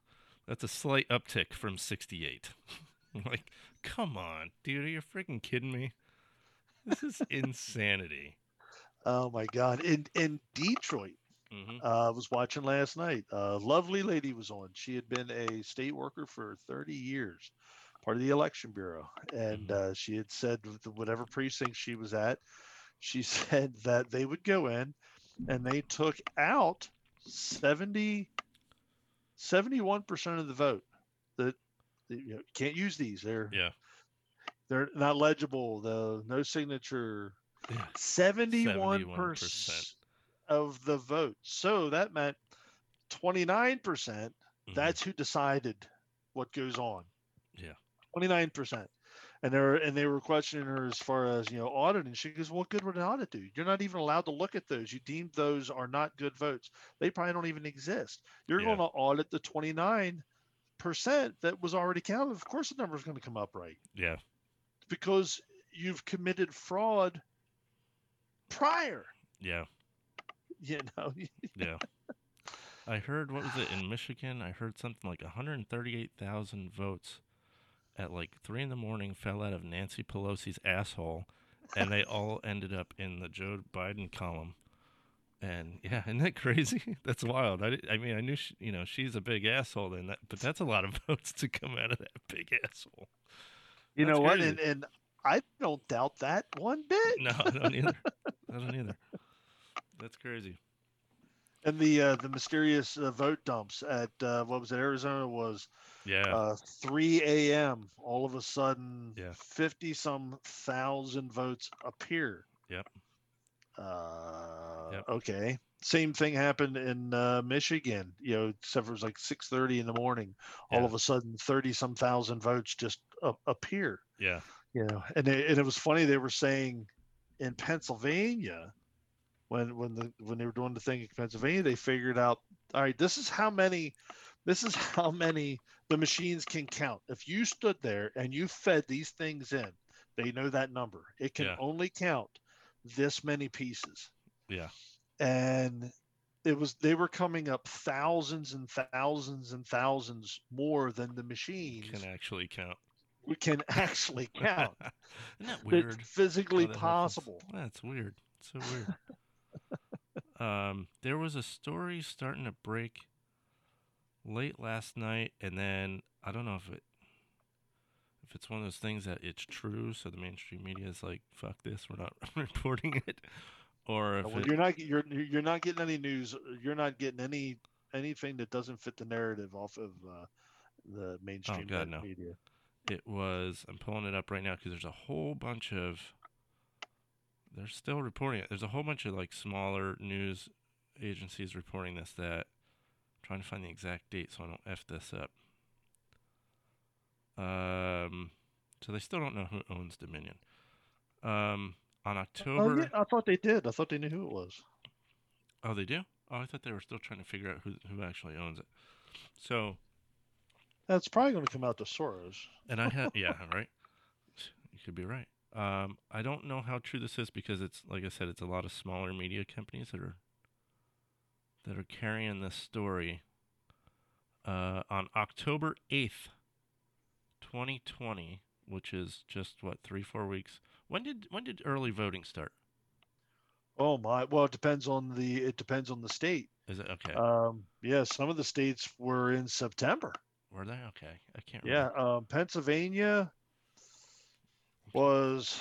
That's a slight uptick from 68. Like, come on, dude, are you freaking kidding me? This is insanity. Oh my God! In Detroit, I was watching last night. A lovely lady was on. She had been a state worker for 30 years, part of the election bureau, and she had said whatever precinct she was at, she said that they would go in. And they took out 71% of the vote. That you know, can't use these. They're not legible. The no signature. 71% of the vote. So that meant 29%. That's who decided what goes on. Yeah, 29%. And they were questioning her as far as, you know, audit, and she goes, well, what good would an audit do? You're not even allowed to look at those. You deemed those are not good votes. They probably don't even exist. You're going to audit the 29% that was already counted. Of course the number is going to come up right. Yeah. Because you've committed fraud prior. Yeah. you know. Yeah. I heard, what was it, in Michigan, I heard something like 138,000 votes at like 3 in the morning fell out of Nancy Pelosi's asshole, and they all ended up in the Joe Biden column. And, yeah, isn't that crazy? That's wild. I mean, I knew, she's a big asshole, and that, but that's a lot of votes to come out of that big asshole. You that's know crazy. What? And I don't doubt that one bit. No, I don't either. That's crazy. And the mysterious vote dumps at, what was it, Arizona was 3 a.m. All of a sudden, 50-some thousand votes appear. Yep. Okay. Same thing happened in Michigan, except it was like 6:30 in the morning. Yeah. All of a sudden, 30-some thousand votes just appear. Yeah. And it was funny. They were saying in Pennsylvania – When they were doing the thing in Pennsylvania, they figured out, all right, this is how many the machines can count. If you stood there and you fed these things in, they know that number. It can only count this many pieces. Yeah. And they were coming up thousands and thousands and thousands more than the machines can actually count. We can actually count. Isn't that weird? It's physically possible. Happens. That's weird. It's so weird. There was a story starting to break late last night, and then I don't know if it's one of those things that it's true, so the mainstream media is like, "Fuck this, we're not reporting it," or if you're not getting any news, you're not getting anything that doesn't fit the narrative off of the mainstream media. It was. I'm pulling it up right now because there's a whole bunch of. They're still reporting it. There's a whole bunch of like smaller news agencies reporting this. That I'm trying to find the exact date so I don't f this up. So they still don't know who owns Dominion. On October. Oh, yeah. I thought they did. I thought they knew who it was. Oh, they do? Oh, I thought they were still trying to figure out who actually owns it. So. That's probably going to come out to Soros. And I have, yeah, right. You could be right. I don't know how true this is because it's, like I said, it's a lot of smaller media companies that are carrying this story. On October 8th, 2020, which is just what, 3-4 weeks. When did early voting start? Oh my! Well, it depends on the state. Is it okay? Yeah, some of the states were in September. Were they okay? I can't remember. Yeah, Pennsylvania. Was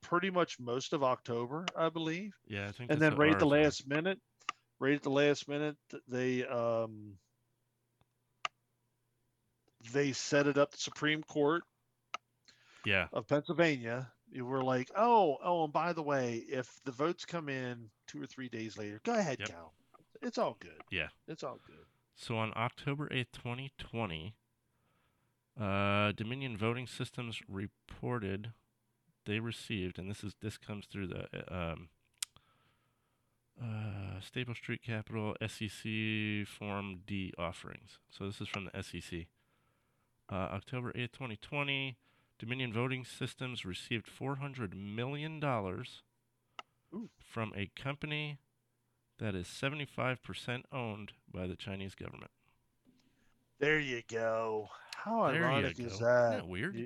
pretty much most of October, I believe. Yeah, I think. And then right at the last minute, they set it up. The Supreme Court, of Pennsylvania, you were like, oh, and by the way, if the votes come in 2 or 3 days later, go ahead, count. It's all good. Yeah, it's all good. So on October 8th, 2020. Dominion Voting Systems reported they received, and this comes through the Staple Street Capital SEC Form D offerings. So this is from the SEC. October 8th, 2020, Dominion Voting Systems received $400 million from a company that is 75% owned by the Chinese government. There you go. How ironic is that? Isn't that weird?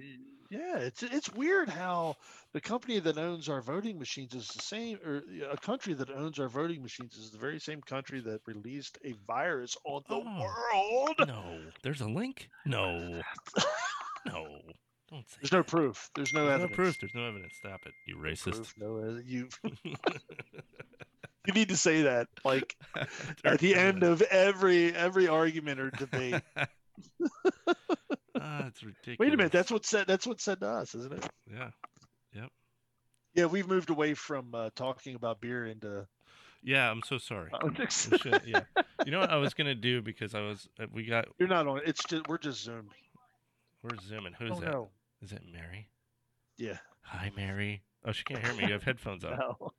Yeah, it's weird how the company that owns our voting machines is the same, or a country that owns our voting machines is the very same country that released a virus on the world. No, there's a link. No, no, don't say. There's no proof. There's no evidence. Stop it, you racist. You need to say that, like, at the end of every argument or debate. It's ridiculous. Wait a minute, that's what's said to us, isn't it? Yeah. Yep. Yeah, we've moved away from talking about beer into. Yeah, I'm so sorry. Yeah. You know what I was gonna do because we got. You're not on. It's just we're just zooming. We're zooming. Who's that? Know. Is that Mary? Yeah. Hi, Mary. Oh, she can't hear me. You have headphones on. No.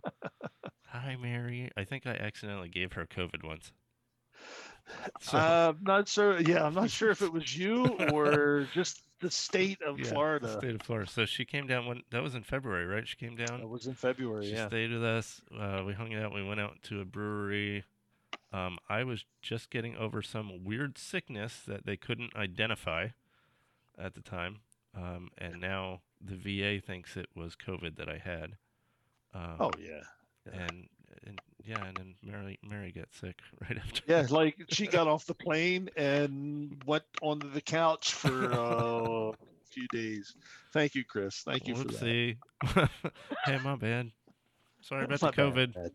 Hi, Mary. I think I accidentally gave her COVID once. So. I'm not sure if it was you or just the state of Florida. The state of Florida. So she came down when that was in February, right? She came down. It was in February. She stayed with us. We hung out. We went out to a brewery. I was just getting over some weird sickness that they couldn't identify at the time, and now the VA thinks it was COVID that I had. And then Mary got sick right after. Yeah, like she got off the plane and went onto the couch for a few days. Thank you, Chris. Thank you for that. Hey, my bad. Sorry about the COVID. Bad.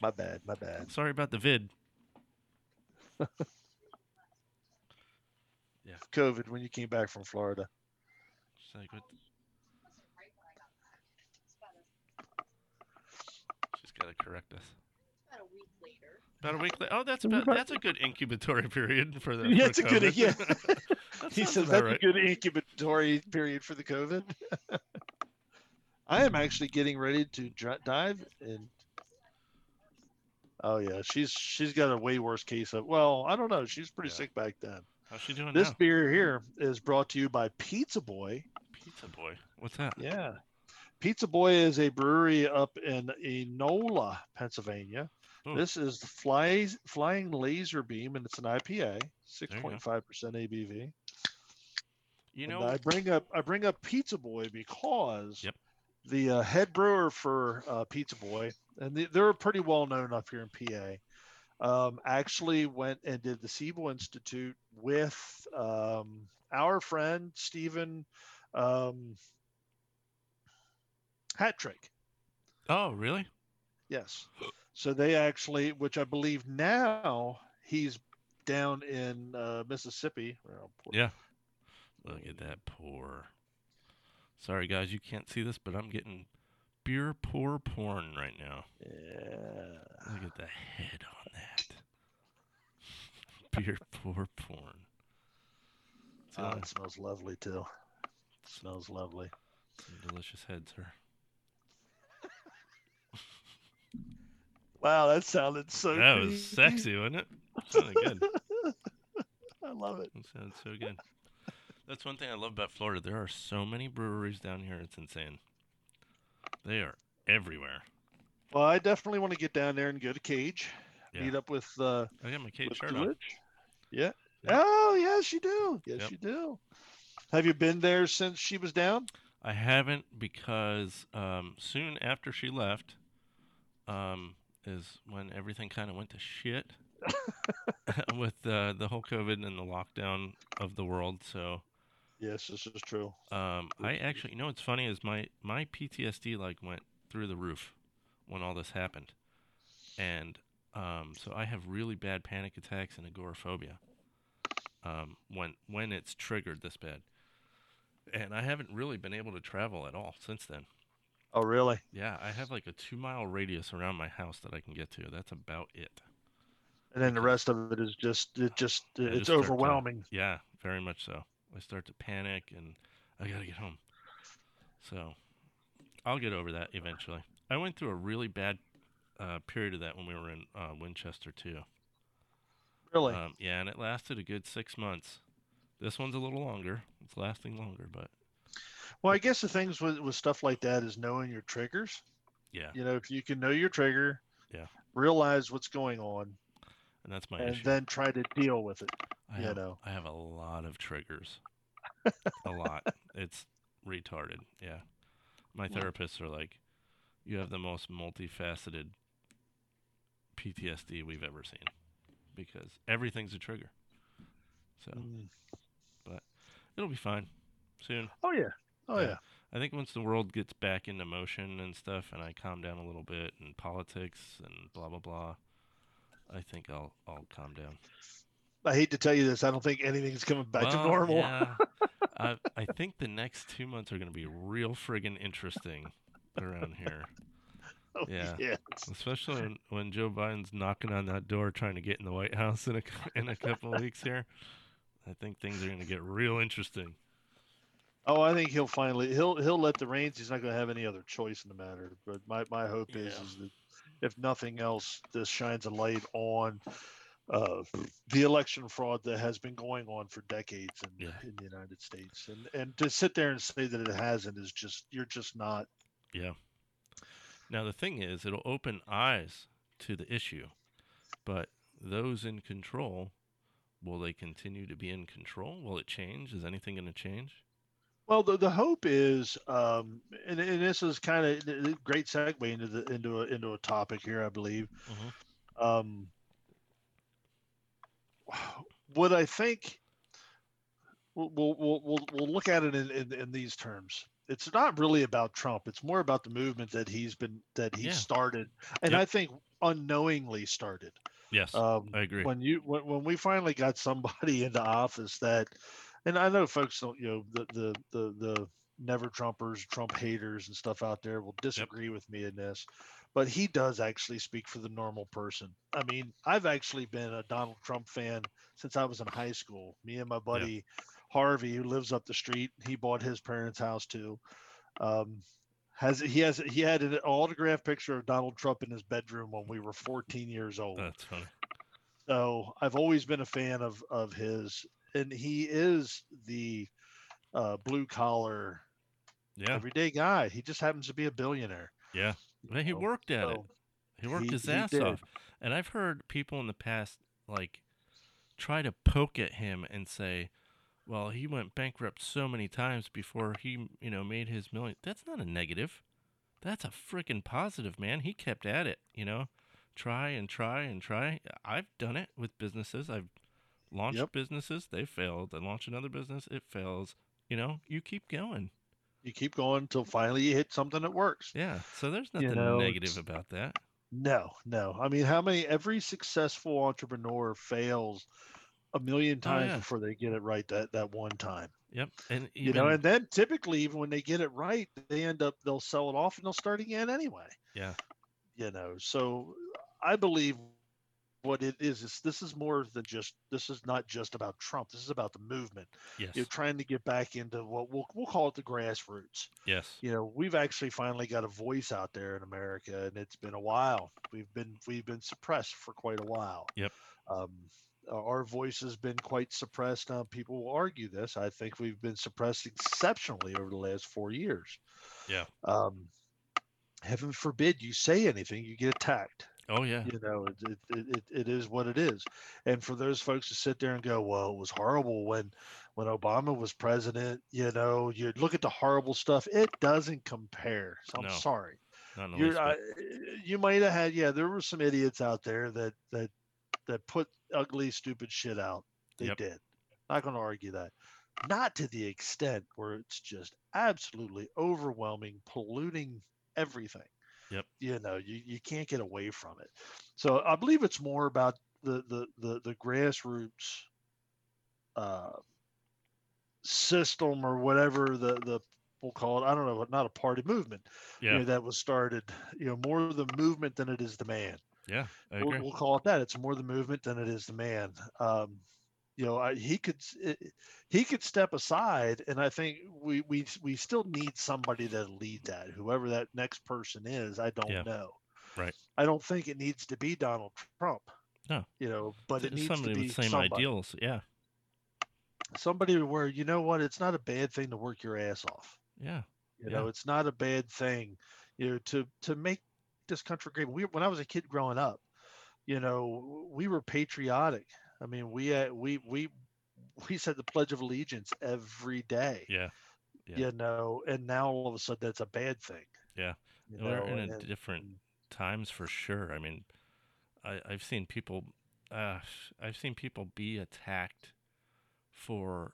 My bad. Sorry about the vid. COVID when you came back from Florida. It's like what? Gotta correct us. About a week later. Oh, that's a good incubatory period for the. Yeah, for COVID. He says that's right. A good incubatory period for the COVID. I am actually getting ready to dive in. Oh yeah, she's got a way worse case of. Well, I don't know. She's pretty sick back then. How's she doing? This beer here is brought to you by Pizza Boy. Pizza Boy, what's that? Yeah. Pizza Boy is a brewery up in Enola, Pennsylvania. Ooh. This is Flying Laser Beam, and it's an IPA, 6.5% ABV. You know, and I bring up Pizza Boy because the head brewer for Pizza Boy, and they're pretty well known up here in PA, actually went and did the SIBO Institute with our friend Stephen. Patrick. Oh, really? Yes. So they actually, which I believe now he's down in Mississippi. Well, look at that Poorr. Sorry, guys, you can't see this, but I'm getting beer Poorr porn right now. Yeah. Look at the head on that. Beer Poorr porn. It smells lovely, too. It smells lovely. Some delicious heads, sir. Wow, that sounded so good. That was sexy, wasn't it? That sounded good. I love it. That sounds so good. That's one thing I love about Florida. There are so many breweries down here. It's insane. They are everywhere. Well, I definitely want to get down there and go to Cage. Yeah. Meet up with... I got my Cage shirt on. Yeah. Oh, yes, you do. Yes, you do. Have you been there since she was down? I haven't because soon after she left... is when everything kind of went to shit with the whole COVID and the lockdown of the world. So, yes, this is true. I actually, what's funny is my PTSD went through the roof when all this happened, and so I have really bad panic attacks and agoraphobia when it's triggered this bad, and I haven't really been able to travel at all since then. Oh, really? Yeah, I have a 2-mile radius around my house that I can get to. That's about it. And then the rest of it is just overwhelming. Yeah, very much so. I start to panic, and I got to get home. So I'll get over that eventually. I went through a really bad period of that when we were in Winchester, too. Really? Yeah, and it lasted a good 6 months. This one's a little longer. It's lasting longer, but... Well, I guess the things with stuff like that is knowing your triggers. Yeah. If you can know your trigger, realize what's going on. And that's my issue. And then try to deal with it. I have a lot of triggers. A lot. It's retarded. Yeah. My therapists are like, you have the most multifaceted PTSD we've ever seen because everything's a trigger. So, but it'll be fine. Soon. Oh yeah. I think once the world gets back into motion and stuff, and I calm down a little bit, and politics and blah blah blah, I think I'll calm down. I hate to tell you this, I don't think anything's coming back to normal. Yeah. I think the next 2 months are going to be real friggin' interesting around here. Oh, yeah, yes. Especially when Joe Biden's knocking on that door trying to get in the White House in a couple of weeks here. I think things are going to get real interesting. Oh, I think he'll let the reins. He's not going to have any other choice in the matter. But my hope is that if nothing else, this shines a light on the election fraud that has been going on for decades in the United States. And to sit there and say that it hasn't is just, you're just not. Yeah. Now, the thing is, it'll open eyes to the issue, but those in control, will they continue to be in control? Will it change? Is anything going to change? Well, the hope is, and this is kind of a great segue into a topic here, I believe. Mm-hmm. What I think we'll look at it in these terms. It's not really about Trump. It's more about the movement that he started, and I think unknowingly started. Yes, I agree. When we finally got somebody into office that. And I know folks don't, the never Trumpers, Trump haters and stuff out there will disagree with me in this, but he does actually speak for the normal person. I mean, I've actually been a Donald Trump fan since I was in high school. Me and my buddy Harvey, who lives up the street, he bought his parents' house too. He had an autographed picture of Donald Trump in his bedroom when we were 14 years old. That's funny. So I've always been a fan of his. And he is the blue collar, everyday guy. He just happens to be a billionaire. Yeah, well, he worked at it. He worked his ass off. And I've heard people in the past like try to poke at him and say, "Well, he went bankrupt so many times before he, made his million." That's not a negative. That's a freaking positive, man. He kept at it. Try and try and try. I've done it with businesses. I've launched businesses, they failed. I launch another business, it fails. You keep going. You keep going until finally you hit something that works. Yeah. So there's nothing negative about that. No. I mean, every successful entrepreneur fails a million times before they get it right that one time. Yep. And even, and then typically even when they get it right, they'll sell it off and they'll start again anyway. Yeah. So I believe what it is this is more than just, this is not just about Trump. This is about the movement. Yes. You're trying to get back into what we'll call it the grassroots. Yes. We've actually finally got a voice out there in America, and it's been a while. We've been suppressed for quite a while. Yep. Our voice has been quite suppressed. Now, people will argue this. I think we've been suppressed exceptionally over the last 4 years. Yeah. Heaven forbid you say anything, you get attacked. Oh, yeah. It is what it is. And for those folks to sit there and go, well, it was horrible when Obama was president, you look at the horrible stuff. It doesn't compare. So I'm sorry. You might have had, there were some idiots out there that put ugly, stupid shit out. They did. Not going to argue that. Not to the extent where it's just absolutely overwhelming, polluting everything. Yep. You can't get away from it. So I believe it's more about the grassroots system or whatever the we'll call it. I don't know, not a party movement that was started. More the movement than it is the man. Yeah, I agree. We'll call it that. It's more the movement than it is the man. He could step aside, and I think we still need somebody to lead that. Whoever that next person is, I don't know. Right. I don't think it needs to be Donald Trump. No. But it needs to be somebody with the same ideals. Yeah. Somebody where it's not a bad thing to work your ass off. Yeah. It's not a bad thing. To make this country great. When I was a kid growing up, we were patriotic. I mean, we said the Pledge of Allegiance every day. Yeah. And now all of a sudden that's a bad thing. Yeah. We're in different times for sure. I mean, I've seen people be attacked for,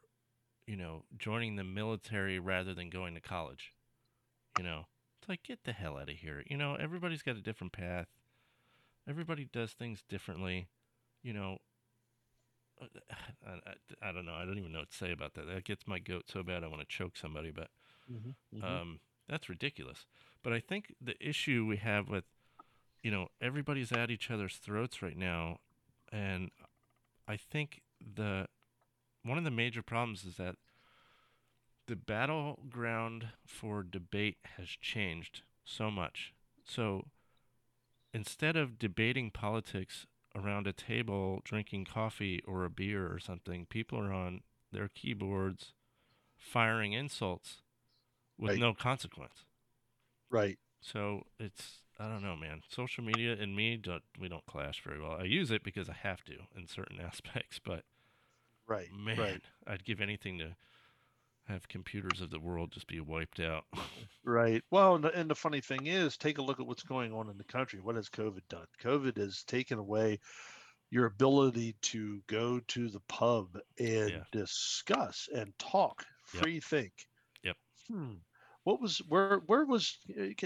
joining the military rather than going to college. It's like, get the hell out of here. Everybody's got a different path. Everybody does things differently. I don't know. I don't even know what to say about that. That gets my goat so bad I want to choke somebody, but that's ridiculous. But I think the issue we have with, everybody's at each other's throats right now, and I think one of the major problems is that the battleground for debate has changed so much. So instead of debating politics around a table drinking coffee or a beer or something, people are on their keyboards firing insults with no consequence. Right. So it's, I don't know, man. Social media and me, we don't clash very well. I use it because I have to in certain aspects, but I'd give anything to have computers of the world just be wiped out. Right. Well, and the funny thing is, take a look at what's going on in the country. What has COVID done? COVID has taken away your ability to go to the pub and discuss and talk, free think. Yep. What was, where was,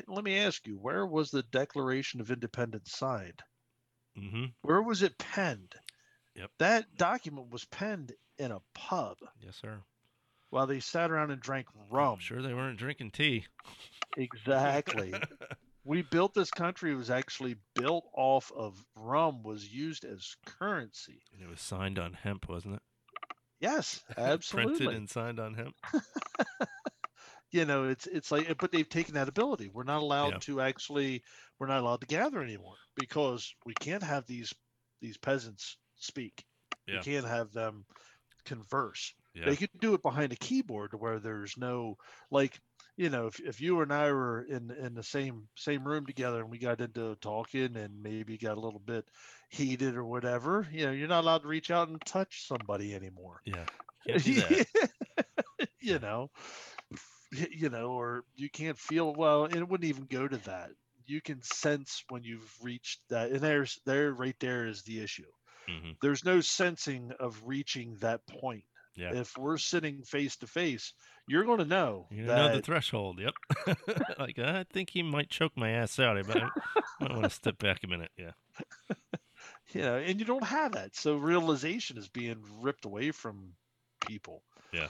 let me ask you, where was the Declaration of Independence signed? Mm-hmm. Where was it penned? Yep. That document was penned in a pub. Yes, sir. While they sat around and drank rum. I'm sure they weren't drinking tea. Exactly. We built this country. It was actually built off of rum, was used as currency. And it was signed on hemp, wasn't it? Yes, absolutely. Printed and signed on hemp. You know, it's like, but they've taken that ability. We're not allowed to actually, we're not allowed to gather anymore because we can't have these peasants speak. Yeah. We can't have them converse. Yeah. They could do it behind a keyboard where there's no, like, you know, if you and I were in the same room together and we got into talking and maybe got a little bit heated or whatever, you know, you're not allowed to reach out and touch somebody anymore. Yeah. Can't do that. You know, or you can't feel, well, and it wouldn't even go to that. You can sense when you've reached that. And there right there is the issue. Mm-hmm. There's no sensing of reaching that point. Yeah. If we're sitting face to face, you're going to know. You know the threshold. Yep. Like, I think he might choke my ass out, but I want to step back a minute. Yeah. Yeah, and you don't have that, so realization is being ripped away from people. Yeah.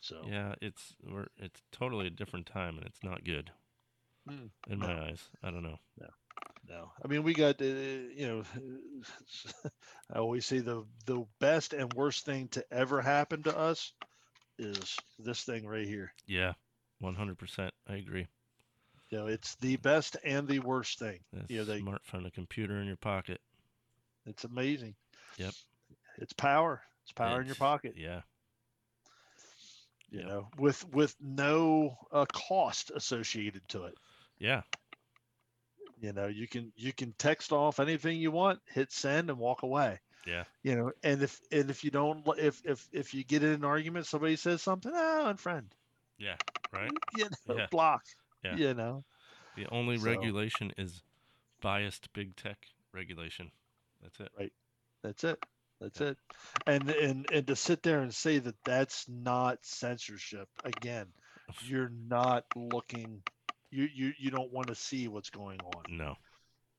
So. Yeah, it's totally a different time, and it's not good. In my eyes, I don't know. Yeah. No, I mean, we got, you know, I always say the best and worst thing to ever happen to us is this thing right here. Yeah, 100%. I agree. You know, it's the best and the worst thing. That's smartphone, a computer in your pocket. It's amazing. Yep. It's power. It's power in your pocket. Yeah. You know, with no cost associated to it. Yeah. You know, you can text off anything you want, hit send, and walk away. Yeah. You know, and if you don't, if you get in an argument, somebody says something, unfriend. Yeah. Right. You know, block. Yeah. You know. The only regulation is biased big tech regulation. That's it. Right. That's it. That's it. And to sit there and say that that's not censorship, again, you're not looking. You don't want to see what's going on. No.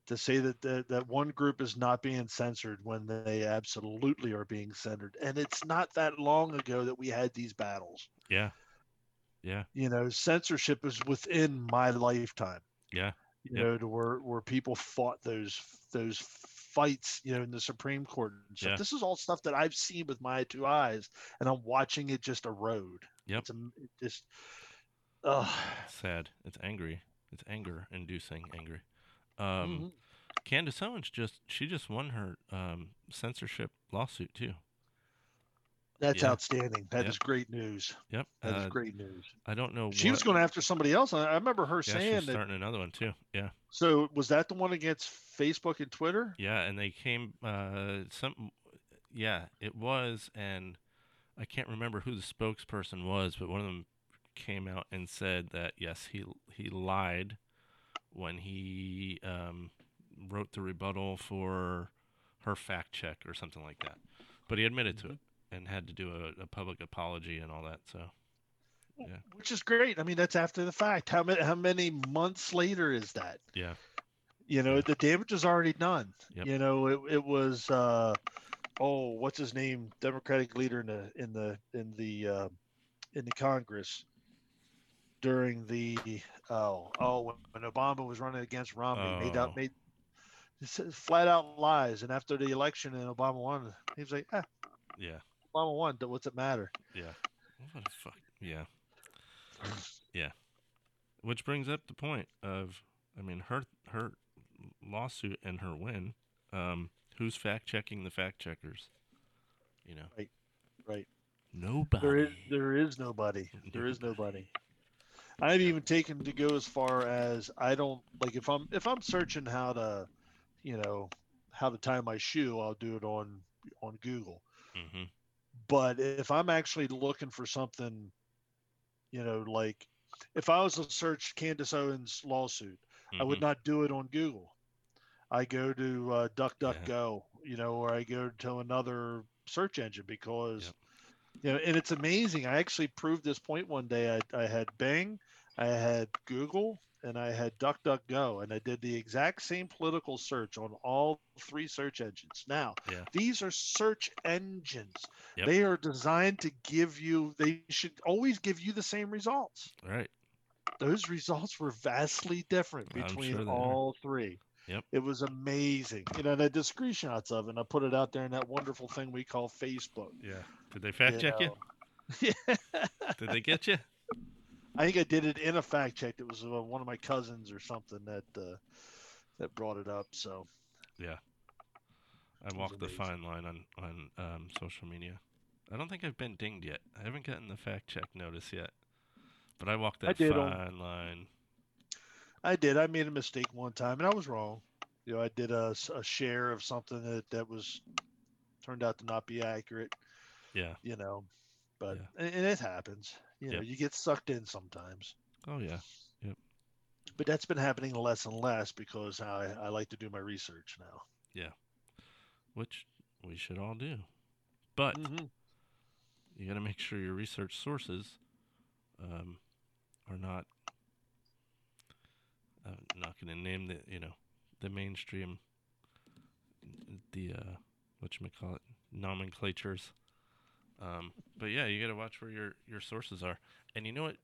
To say that one group is not being censored when they absolutely are being censored. And it's not that long ago that we had these battles. Yeah. Yeah. You know, censorship is within my lifetime. Yeah. You know, to where people fought those fights, you know, in the Supreme Court and stuff. Yeah. This is all stuff that I've seen with my two eyes, and I'm watching it just erode. Yep. It's just... Oh, sad. It's angry. It's anger-inducing. Angry. Candace Owens just won her censorship lawsuit too. That's outstanding. That is great news. Yep, that is great news. I don't know. She was going after somebody else. I remember her saying she's starting another one too. Yeah. So was that the one against Facebook and Twitter? Yeah, and they came. It was, and I can't remember who the spokesperson was, but one of them came out and said that yes, he lied when he wrote the rebuttal for her fact check or something like that, but he admitted to it and had to do a public apology and all that. So, yeah, which is great. I mean, that's after the fact. How many months later is that? Yeah, you know, the damage is already done. Yep. You know, it was what's his name, Democratic leader in the Congress during the when Obama was running against Romney, made flat out lies, and after the election and Obama won, he was like, Obama won, what's it matter? Yeah, what the fuck? Yeah, yeah. Which brings up the point of, I mean, her lawsuit and her win. Who's fact-checking the fact-checkers? You know. Right. Right. Nobody. There is nobody. There is nobody. I've even taken to go as far as I don't like if I'm searching how to, you know, how to tie my shoe, I'll do it on Google. Mm-hmm. But if I'm actually looking for something, you know, like if I was to search Candace Owens lawsuit, mm-hmm. I would not do it on Google. I go to DuckDuckGo, you know, or I go to another search engine because, you know, and it's amazing. I actually proved this point one day. I had Bing, I had Google, and I had DuckDuckGo, and I did the exact same political search on all three search engines. Now, these are search engines. Yep. They are designed to give you, they should always give you the same results. Right. Those results were vastly different between all three. Yep. It was amazing. You know, and I did screenshots of it, and I put it out there in that wonderful thing we call Facebook. Yeah. Did they fact-check you? Yeah. Did they get you? I think I did it in a fact-check. It was one of my cousins or something that brought it up. So. Yeah. I walked the fine line on social media. I don't think I've been dinged yet. I haven't gotten the fact-check notice yet. But I walked that fine line. I did. I made a mistake one time, and I was wrong. You know, I did a share of something that was turned out to not be accurate. Yeah. You know, but and it happens. You know, you get sucked in sometimes. Oh yeah. Yep. But that's been happening less and less because I like to do my research now. Yeah. Which we should all do, but you got to make sure your research sources are not. I'm not going to name the mainstream, the whatchamacallit, nomenclatures. But yeah, you got to watch where your sources are. And you know what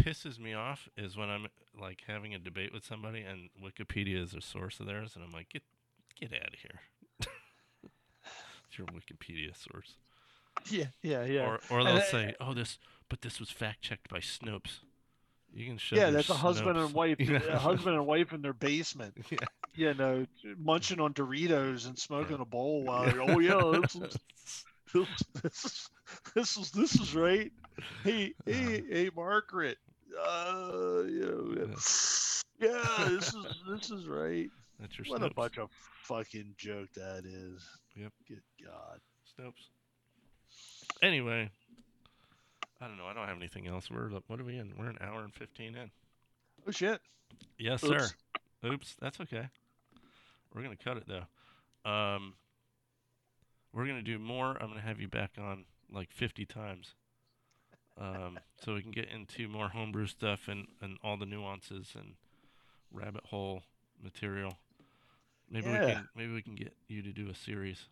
pisses me off is when I'm like having a debate with somebody and Wikipedia is a source of theirs, and I'm like, get out of here. It's your Wikipedia source. Yeah. Or they'll say, this was fact checked by Snopes. You can show that's a husband and wife, a husband and wife in their basement, you know, munching on Doritos and smoking a bowl while this is right. Hey, Margaret, this is right. That's your Snopes. A bunch of fucking joke that is. Yep. Good God, Snopes. Anyway. I don't know. I don't have anything else. What are we in? We're an hour and 15 in. Oh, shit. Yes, Oops. Sir. Oops. That's okay. We're going to cut it, though. We're going to do more. I'm going to have you back on like 50 times so we can get into more homebrew stuff and all the nuances and rabbit hole material. Maybe we can get you to do a series.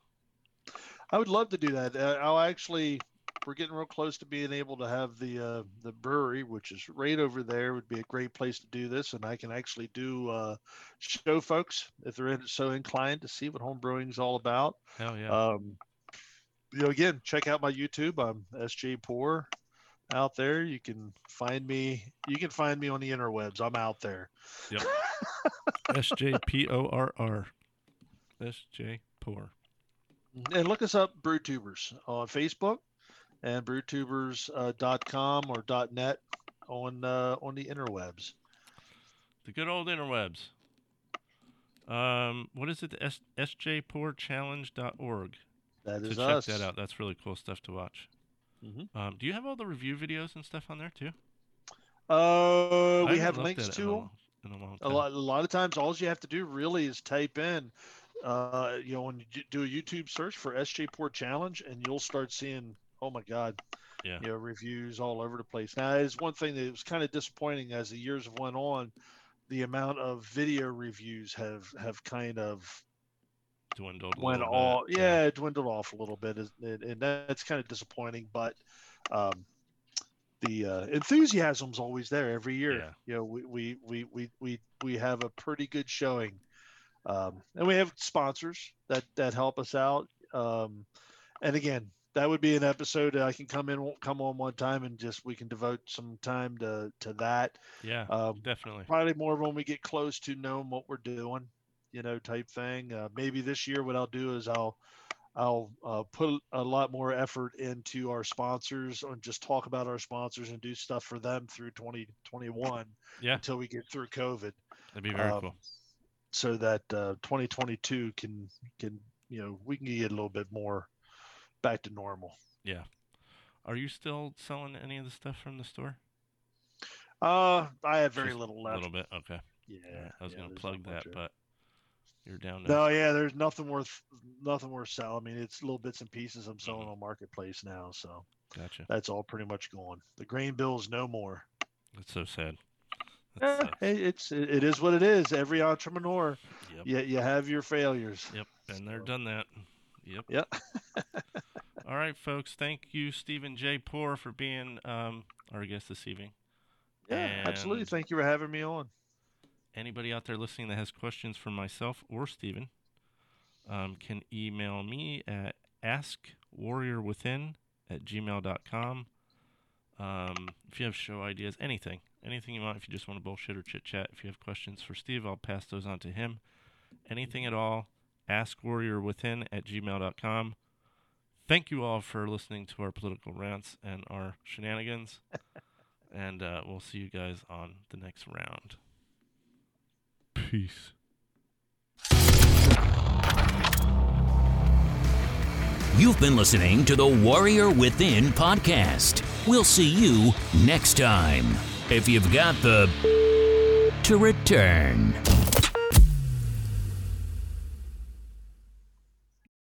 I would love to do that. I'll actually... We're getting real close to being able to have the brewery, which is right over there, would be a great place to do this, and I can actually do show folks if they're so inclined to see what home brewing is all about. Hell yeah! You know, again, check out my YouTube. I'm SJ Poorr out there. You can find me. You can find me on the interwebs. I'm out there. Yep. SJPORR. SJ Poorr. And look us up, BrewTubers, on Facebook. And brewtubers.com or .net on the interwebs. The good old interwebs. What is it? The sjpoorchallenge.org. That is us. Check that out. That's really cool stuff to watch. Mm-hmm. Do you have all the review videos and stuff on there, too? We have links to them. A lot of times, all you have to do really is type in. You know, when you do a YouTube search for SJ Poorr Challenge, and you'll start seeing... Oh my God! Yeah, you know, reviews all over the place. Now, it's one thing that was kind of disappointing as the years went on. The amount of video reviews have kind of dwindled. It dwindled off a little bit, and that's kind of disappointing. But the enthusiasm's always there every year. Yeah. You know, we have a pretty good showing, and we have sponsors that help us out. And again. That would be an episode that I can come on one time and we can devote some time to that. Yeah, definitely. Probably more when we get close to knowing what we're doing. you know, type thing. Maybe this year what I'll do is I'll put a lot more effort into our sponsors and just talk about our sponsors and do stuff for them through 2021 until we get through COVID. That'd be very cool. So that 2022 can, you know, we can get a little bit more back to normal. Yeah. Are you still selling any of the stuff from the store? I have very little left. A little bit. Okay. Yeah. Right. I was going to plug that, but you're down. No, yeah. There's nothing worth selling. I mean, it's little bits and pieces I'm selling on Marketplace now. So gotcha. That's all pretty much gone. The grain bill's no more. That's so sad. It is what it is. Every entrepreneur, you have your failures. Yep. And they're done that. Yep. Yep. All right, folks. Thank you, Stephen J. Poorr, for being our guest this evening. Yeah, and absolutely. Thank you for having me on. Anybody out there listening that has questions for myself or Stephen can email me at askwarriorwithin@gmail.com. If you have show ideas, anything you want, if you just want to bullshit or chit chat, if you have questions for Steve, I'll pass those on to him. Anything at all, askwarriorwithin@gmail.com. Thank you all for listening to our political rants and our shenanigans. And we'll see you guys on the next round. Peace. You've been listening to the Warrior Within podcast. We'll see you next time. If you've got the to return.